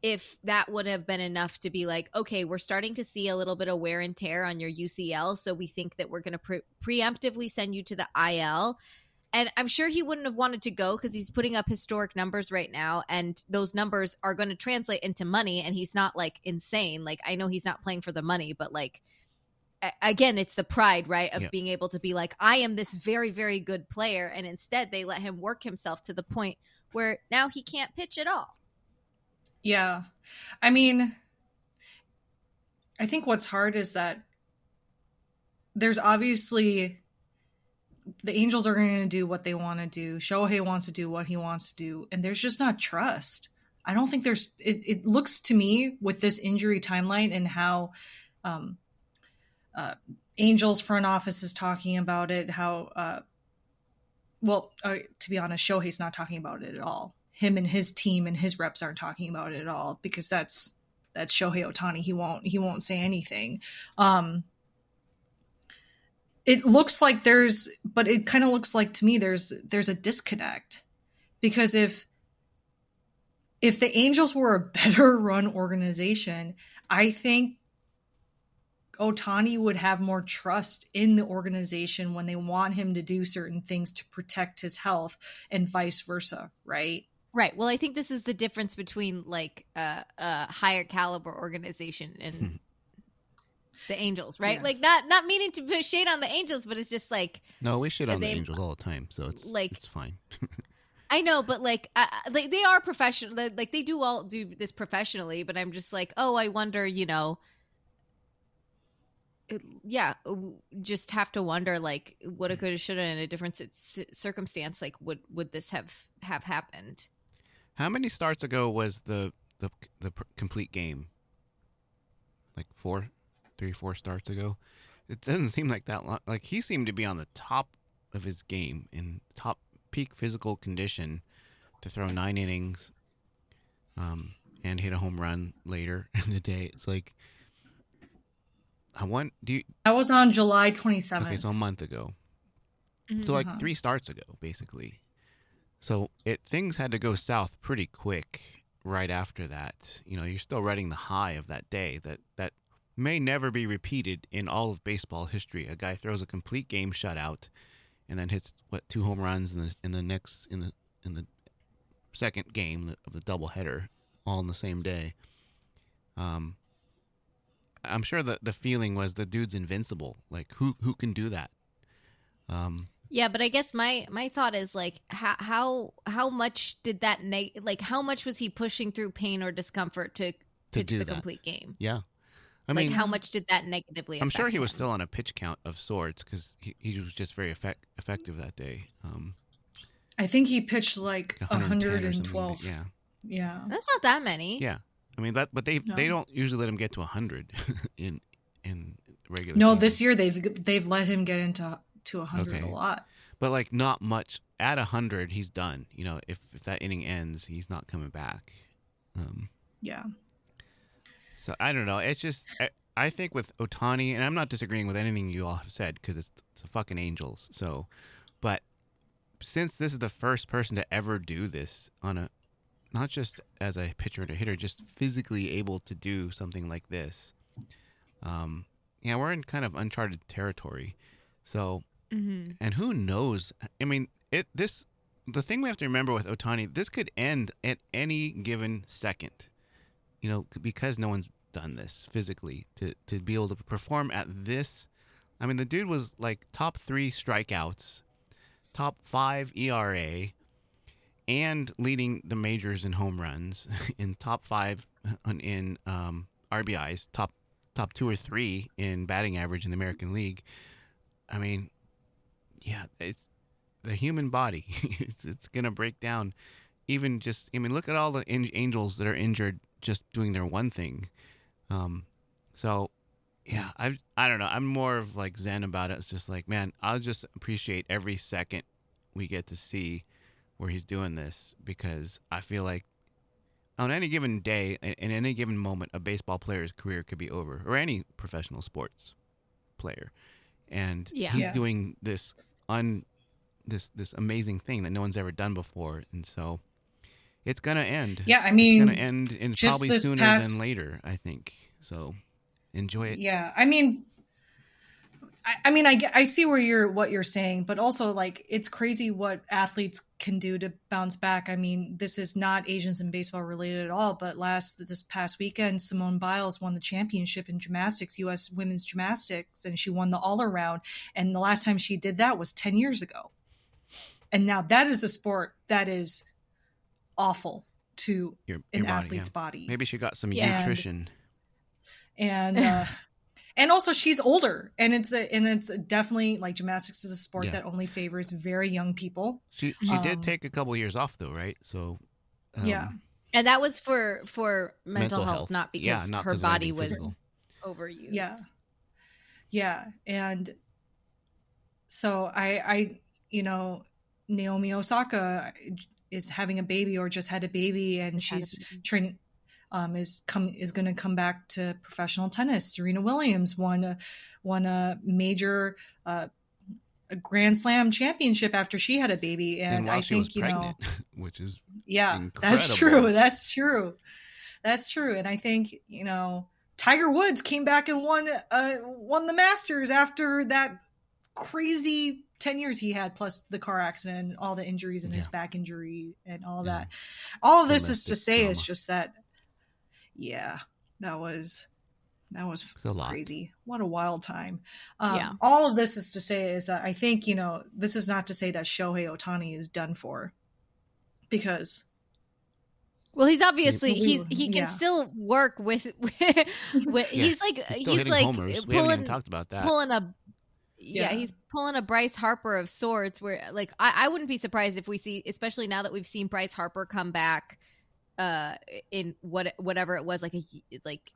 if that would have been enough to be like, okay, we're starting to see a little bit of wear and tear on your U C L, so we think that we're going to pre- preemptively send you to the I L. And I'm sure he wouldn't have wanted to go because he's putting up historic numbers right now, and those numbers are going to translate into money, and he's not, like, insane. Like, I know he's not playing for the money, but, like, a- again, it's the pride, right, of yeah. being able to be like, I am this very, very good player, and instead they let him work himself to the point where now he can't pitch at all. Yeah. I mean, I think what's hard is that there's obviously the Angels are going to do what they want to do. Shohei wants to do what he wants to do. And there's just not trust. I don't think there's, it, it looks to me with this injury timeline and how um, uh, Angels front office is talking about it, how, uh, well, uh, to be honest, Shohei's not talking about it at all. Him and his team and his reps aren't talking about it at all, because that's that's Shohei Ohtani. He won't he won't say anything. Um, it looks like there's, but it kind of looks like to me there's there's a disconnect, because if if the Angels were a better run organization, I think Ohtani would have more trust in the organization when they want him to do certain things to protect his health, and vice versa, right? Right. Well, I think this is the difference between, like, uh, a higher caliber organization and the Angels, right? Yeah. Like, not not meaning to put shade on the Angels, but it's just like, no, we shit on they, the Angels all the time, so it's like, it's fine. I know, but like, uh, like they are professional. Like, they do all do this professionally, but I'm just like, oh, I wonder, you know, it, yeah, just have to wonder, like, woulda, coulda, shoulda in a different c- circumstance, like, would would this have, have happened? How many starts ago was the, the the complete game? Like four, three, four starts ago? It doesn't seem like that long. Like, he seemed to be on the top of his game, in top peak physical condition, to throw nine innings um, and hit a home run later in the day. It's like, I want. Do you, I was on July twenty-seventh. Okay, so a month ago. Mm-hmm. So like three starts ago, basically. So it things had to go south pretty quick right after that. You know, you're still riding the high of that day that that may never be repeated in all of baseball history. A guy throws a complete game shutout, and then hits what two home runs in the in the next in the in the second game of the doubleheader, all on the same day. Um. I'm sure the, the feeling was the dude's invincible. Like, who who can do that? Um, yeah, but I guess my, my thought is, like, how how how much did that neg- like how much was he pushing through pain or discomfort to, to pitch the that. complete game? Yeah, I mean, like, how much did that negatively affect I'm sure he him? was still on a pitch count of sorts, because he, he was just very effect, effective that day. Um, I think he pitched like one hundred twelve. Yeah, yeah, that's not that many. Yeah. I mean, that, but they no. they don't usually let him get to one hundred in in regular. No, season. This year they've they've let him get into to one hundred okay. a lot. But like, not much at one hundred, he's done. You know, if, if that inning ends, he's not coming back. Um, yeah. So I don't know. It's just I, I think with Ohtani, and I'm not disagreeing with anything you all have said, because it's, it's the fucking Angels. So, but since this is the first person to ever do this on a. Not just as a pitcher and a hitter, just physically able to do something like this. Um, yeah, we're in kind of uncharted territory. So, mm-hmm. and who knows? I mean, it this the thing we have to remember with Ohtani, this could end at any given second, you know, because no one's done this physically to to be able to perform at this. I mean, the dude was like top three strikeouts, top five E R A, and leading the majors in home runs, in top five in um, R B Is, top top two or three in batting average in the American League. I mean, yeah, it's the human body. it's it's gonna break down. Even just, I mean, look at all the in- angels that are injured just doing their one thing. Um, so, yeah, I I don't know. I'm more of like zen about it. It's just like, man, I'll just appreciate every second we get to see where he's doing this, because I feel like on any given day, in any given moment, a baseball player's career could be over, or any professional sports player. And yeah. he's yeah. doing this un this this amazing thing that no one's ever done before, and so it's gonna end. Yeah, I mean, it's gonna end in probably sooner past... than later, I think. So enjoy it. Yeah, I mean. I mean, I, I see where you're what you're saying, but also like it's crazy what athletes can do to bounce back. I mean, this is not Asians in baseball related at all. But last this past weekend, Simone Biles won the championship in gymnastics, U S women's gymnastics, and she won the all around. And the last time she did that was ten years ago. And now that is a sport that is awful to your, your an body, athlete's yeah. body. Maybe she got some yeah. nutrition. And. and uh, And also she's older, and it's a, and it's definitely like gymnastics is a sport yeah. that only favors very young people. She she um, did take a couple years off though, right? So um, yeah, and that was for for mental, mental health, health, not because yeah, not her body was physical. Overused. Yeah, yeah, and so I I you know Naomi Osaka is having a baby or just had a baby, and she's, she's training. Um, is come is going to come back to professional tennis. Serena Williams won a, won a major uh, a Grand Slam championship after she had a baby, and, and while I she think was you pregnant, know, which is yeah, incredible. that's true, that's true, that's true. And I think you know Tiger Woods came back and won uh, won the Masters after that crazy ten years he had, plus the car accident, and all the injuries and yeah. his back injury and all yeah. that. All of this Domestic is to say drama. Is just that. Yeah, that was that was crazy. What a wild time. Um, yeah. All of this is to say is that I think, you know, this is not to say that Shohei Ohtani is done for, because. Well, he's obviously he he can yeah. still work with. with, with yeah. He's like he's, he's like homers. pulling. We haven't even talked about that. Pulling a. Yeah, yeah, he's pulling a Bryce Harper of sorts. Where like I, I wouldn't be surprised if we see, especially now that we've seen Bryce Harper come back. Uh, in what whatever it was, like a like,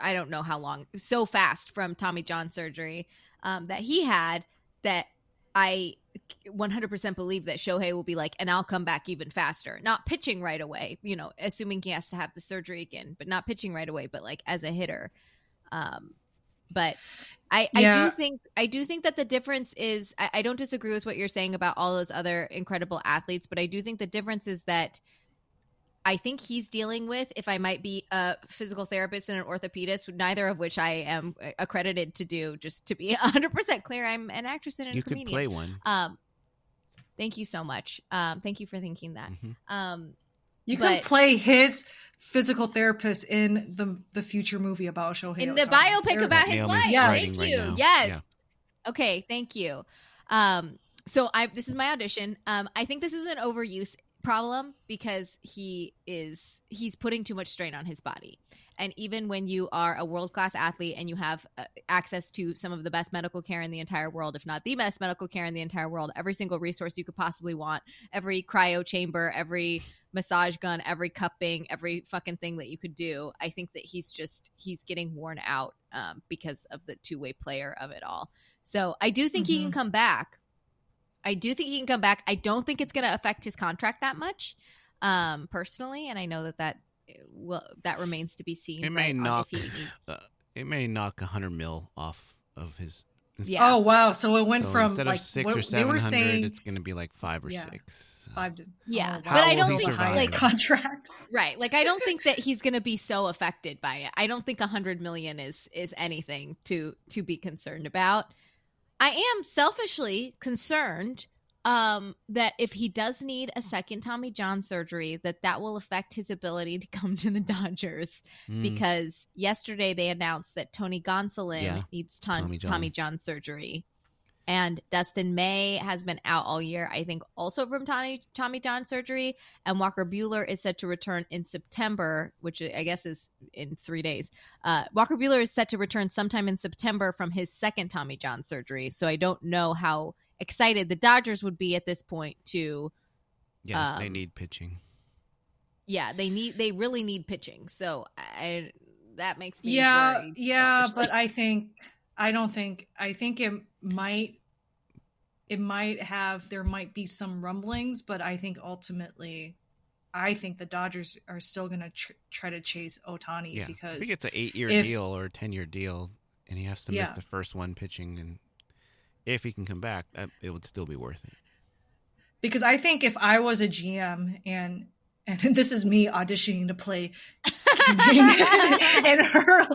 I don't know how long, so fast from Tommy John surgery um, that he had, that I one hundred percent believe that Shohei will be like, and I'll come back even faster. Not pitching right away, you know, assuming he has to have the surgery again, but not pitching right away, but like as a hitter. Um, but I, yeah. I do think I do think that the difference is I, I don't disagree with what you're saying about all those other incredible athletes, but I do think the difference is that I think he's dealing with, if I might be a physical therapist and an orthopedist, neither of which I am accredited to do, just to be one hundred percent clear, I'm an actress and a you comedian. You could play one. Um, thank you so much. Um, thank you for thinking that. Mm-hmm. Um, you but, can play his physical therapist in the the future movie about Shohei in Ohtani. The biopic there about his Naomi's life. Yes. Thank you. Right yes. Yeah. Okay. Thank you. Um, so I this is my audition. Um, I think this is an overuse problem because he is he's putting too much strain on his body. And even when you are a world class athlete and you have uh, access to some of the best medical care in the entire world, if not the best medical care in the entire world, every single resource you could possibly want, every cryo chamber, every massage gun, every cupping, every fucking thing that you could do, I think that he's just he's getting worn out um, because of the two way player of it all. So I do think mm-hmm. he can come back. I do think he can come back. I don't think it's going to affect his contract that much, um, personally, and I know that that. Well, that remains to be seen. It may right? knock. He, uh, it may knock a hundred mil off of his. his yeah. Oh wow! So it went so from instead like, of six what, or seven hundred, it's going to be like five or yeah, six. So. Five to yeah, oh, wow. But I don't think like contract. Right, like I don't think that he's going to be so affected by it. I don't think a hundred million is is anything to to be concerned about. I am selfishly concerned um, that if he does need a second Tommy John surgery, that that will affect his ability to come to the Dodgers. Mm. Because yesterday they announced that Tony Gonsolin yeah. needs Tom- Tommy John. Tommy John surgery. And Dustin May has been out all year, I think, also from Tommy, Tommy John surgery. And Walker Buehler is set to return in September, which I guess is in three days. Uh, Walker Buehler is set to return sometime in September from his second Tommy John surgery. So I don't know how excited the Dodgers would be at this point to. Yeah, um, they need pitching. Yeah, they need. They really need pitching. So I, that makes me. Yeah, worried, yeah, obviously. But I think. I don't think, I think it might, it might have, there might be some rumblings, but I think ultimately, I think the Dodgers are still going to tr- try to chase Ohtani yeah. because. I think it's an eight year deal or a ten year deal, and he has to yeah. miss the first one pitching. And if he can come back, that, it would still be worth it. Because I think if I was a G M and And this is me auditioning to play Kim in her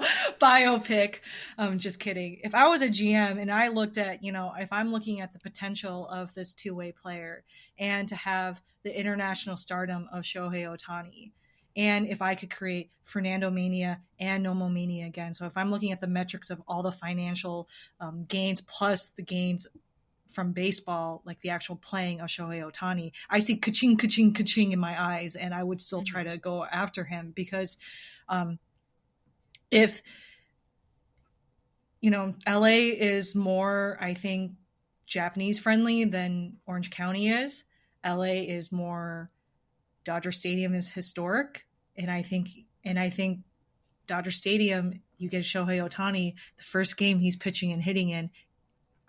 biopic. Um, just kidding. If I was a G M and I looked at, you know, if I'm looking at the potential of this two-way player and to have the international stardom of Shohei Ohtani, and if I could create Fernando Mania and Nomo Mania again. So if I'm looking at the metrics of all the financial um, gains plus the gains from baseball, like the actual playing of Shohei Ohtani, I see ka-ching, ka-ching, ka-ching in my eyes, and I would still try to go after him because um, if, you know, L A is more, I think, Japanese friendly than Orange County is. L A is more, Dodger Stadium is historic, and I think, and I think Dodger Stadium, you get Shohei Ohtani, the first game he's pitching and hitting in,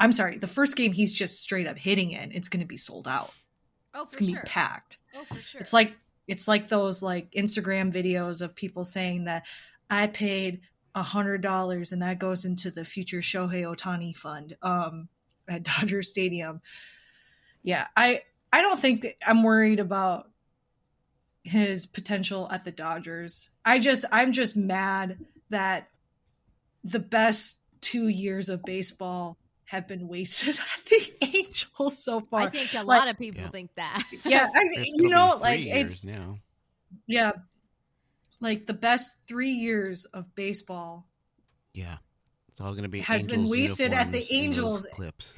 I'm sorry, the first game he's just straight up hitting in, it's going to be sold out. Oh, for It's going to sure. be packed. Oh, for sure. It's like, it's like those like Instagram videos of people saying that I paid one hundred dollars and that goes into the future Shohei Ohtani fund um, at Dodger Stadium. Yeah, I, I don't think that I'm worried about his potential at the Dodgers. I just, I'm just mad that the best two years of baseball have been wasted at the Angels so far. I think a like, lot of people yeah. think that. Yeah, I mean, you know, like it's now. Yeah, like the best three years of baseball. Yeah, it's all going to be has Angels been wasted at the Angels clips.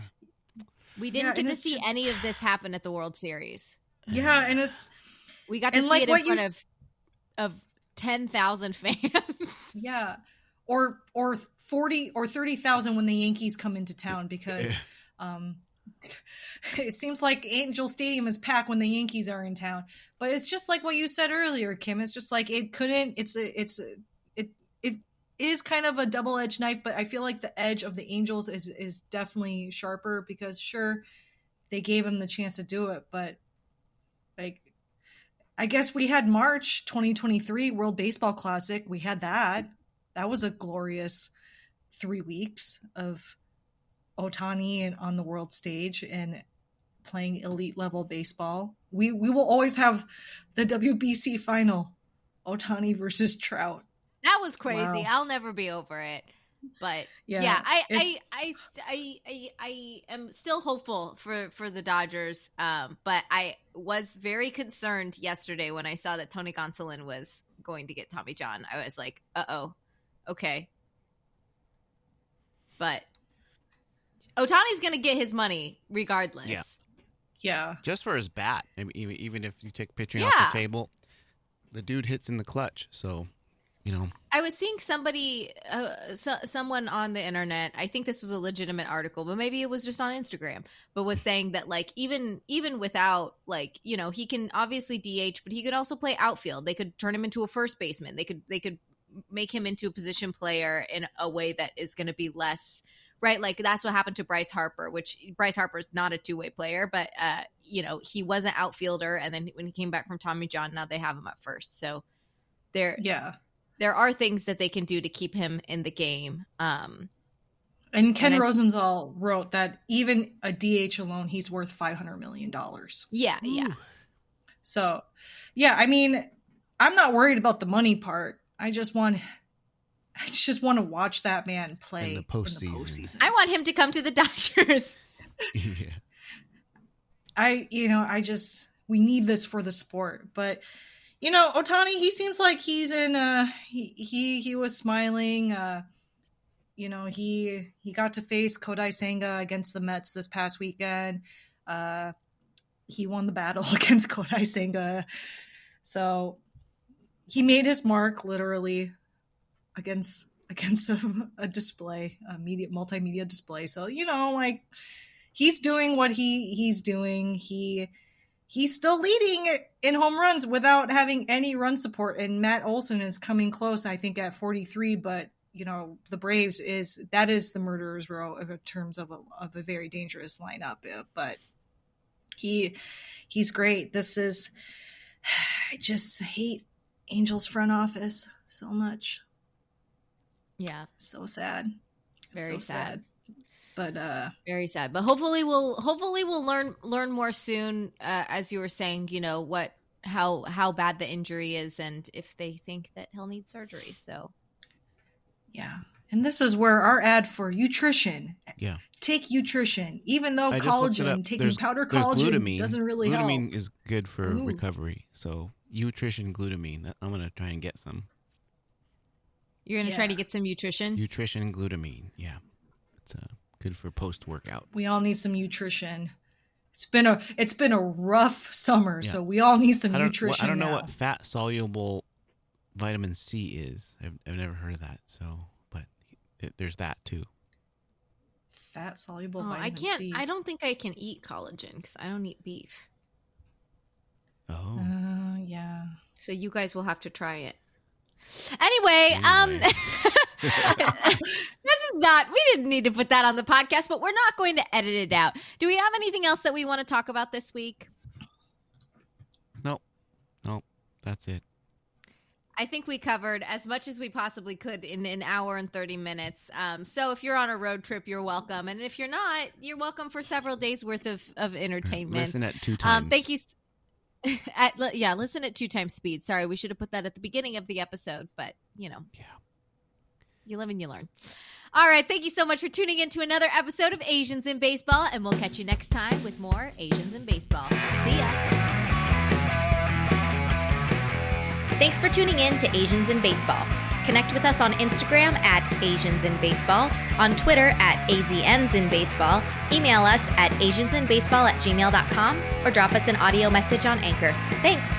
We didn't yeah, get to see just, any of this happen at the World Series. Yeah, and it's we got to see like it in front you, of of ten thousand fans. Yeah. Or or forty or thirty thousand when the Yankees come into town because um, it seems like Angel Stadium is packed when the Yankees are in town. But it's just like what you said earlier, Kim. It's just like it couldn't. It's a, it's a, it it is kind of a double edged knife. But I feel like the edge of the Angels is is definitely sharper because sure they gave him the chance to do it, but like I guess we had March twenty twenty-three World Baseball Classic. We had that. That was a glorious three weeks of Ohtani and on the world stage and playing elite level baseball. We we will always have the W B C final, Ohtani versus Trout. That was crazy. Wow. I'll never be over it. But yeah, yeah I, I, I, I, I, I am still hopeful for, for the Dodgers. Um, but I was very concerned yesterday when I saw that Tony Gonsolin was going to get Tommy John. I was like, uh-oh. Okay. But Ohtani's going to get his money regardless. Yeah. yeah. Just for his bat. I mean, even if you take pitching yeah. off the table, the dude hits in the clutch. So, you know. I was seeing somebody, uh, so, someone on the internet, I think this was a legitimate article, but maybe it was just on Instagram, but was saying that like, even, even without like, you know, he can obviously D H, but he could also play outfield. They could turn him into a first baseman. They could, they could, make him into a position player in a way that is going to be less right. Like that's what happened to Bryce Harper, which Bryce Harper is not a two way player, but uh, you know, he was an outfielder. And then when he came back from Tommy John, now they have him at first. So there, yeah, there are things that they can do to keep him in the game. Um, and Ken and Rosenthal wrote that even a D H alone, he's worth five hundred million dollars. Yeah. Ooh. Yeah. So yeah, I mean, I'm not worried about the money part. I just want, I just want to watch that man play in the postseason. In the postseason. I want him to come to the Dodgers. yeah. I, you know, I just, we need this for the sport. But, you know, Ohtani, he seems like he's in, uh, he, he, he was smiling. Uh, you know, he, he got to face Kodai Senga against the Mets this past weekend. Uh, he won the battle against Kodai Senga. So he made his mark literally against, against a, a display, a media, multimedia display. So, you know, like, he's doing what he, he's doing. He he's still leading in home runs without having any run support. And Matt Olson is coming close, I think, at forty-three. But, you know, the Braves is that is the murderer's row in terms of a, of a very dangerous lineup. But he he's great. This is I just hate Angels front office so much. Yeah, so sad. Very so sad. sad. But uh, very sad. But hopefully we'll hopefully we'll learn learn more soon. Uh, as you were saying, you know what, how how bad the injury is, and if they think that he'll need surgery. So, yeah. And this is where our ad for Utrition. Yeah. Take Utrition, even though I collagen, taking there's, powder there's collagen glutamine. doesn't really glutamine help. Glutamine is good for Ooh. recovery. So Utrition glutamine. I'm gonna try and get some. You're gonna yeah. try to get some Utrition. Utrition and glutamine. Yeah. It's a uh, good for post-workout. We all need some nutrition. It's been a it's been a rough summer, yeah. so we all need some I nutrition. Well, I don't know now. what fat soluble vitamin C is. I've, I've never heard of that. So, but it, there's that too. Fat soluble oh, vitamin I can't, C. I don't think I can eat collagen because I don't eat beef. Oh. Uh, yeah. So you guys will have to try it. Anyway, anyway. um. This is not, we didn't need to put that on the podcast, but we're not going to edit it out. Do we have anything else that we want to talk about this week? No, no, that's it. I think we covered as much as we possibly could in an hour and thirty minutes. Um, so if you're on a road trip, you're welcome. And if you're not, you're welcome for several days worth of, of entertainment. Listen at two times. Um, thank you. At, yeah. Listen at two times speed. Sorry. We should have put that at the beginning of the episode, but you know, yeah. You live and you learn. All right. Thank you so much for tuning in to another episode of Asians in Baseball, and we'll catch you next time with more Asians in Baseball. See ya. Thanks for tuning in to Asians in Baseball. Connect with us on Instagram at Asians in Baseball, on Twitter at A Z Ns in Baseball, email us at asiansinbaseball at gmail dot com, or drop us an audio message on Anchor. Thanks.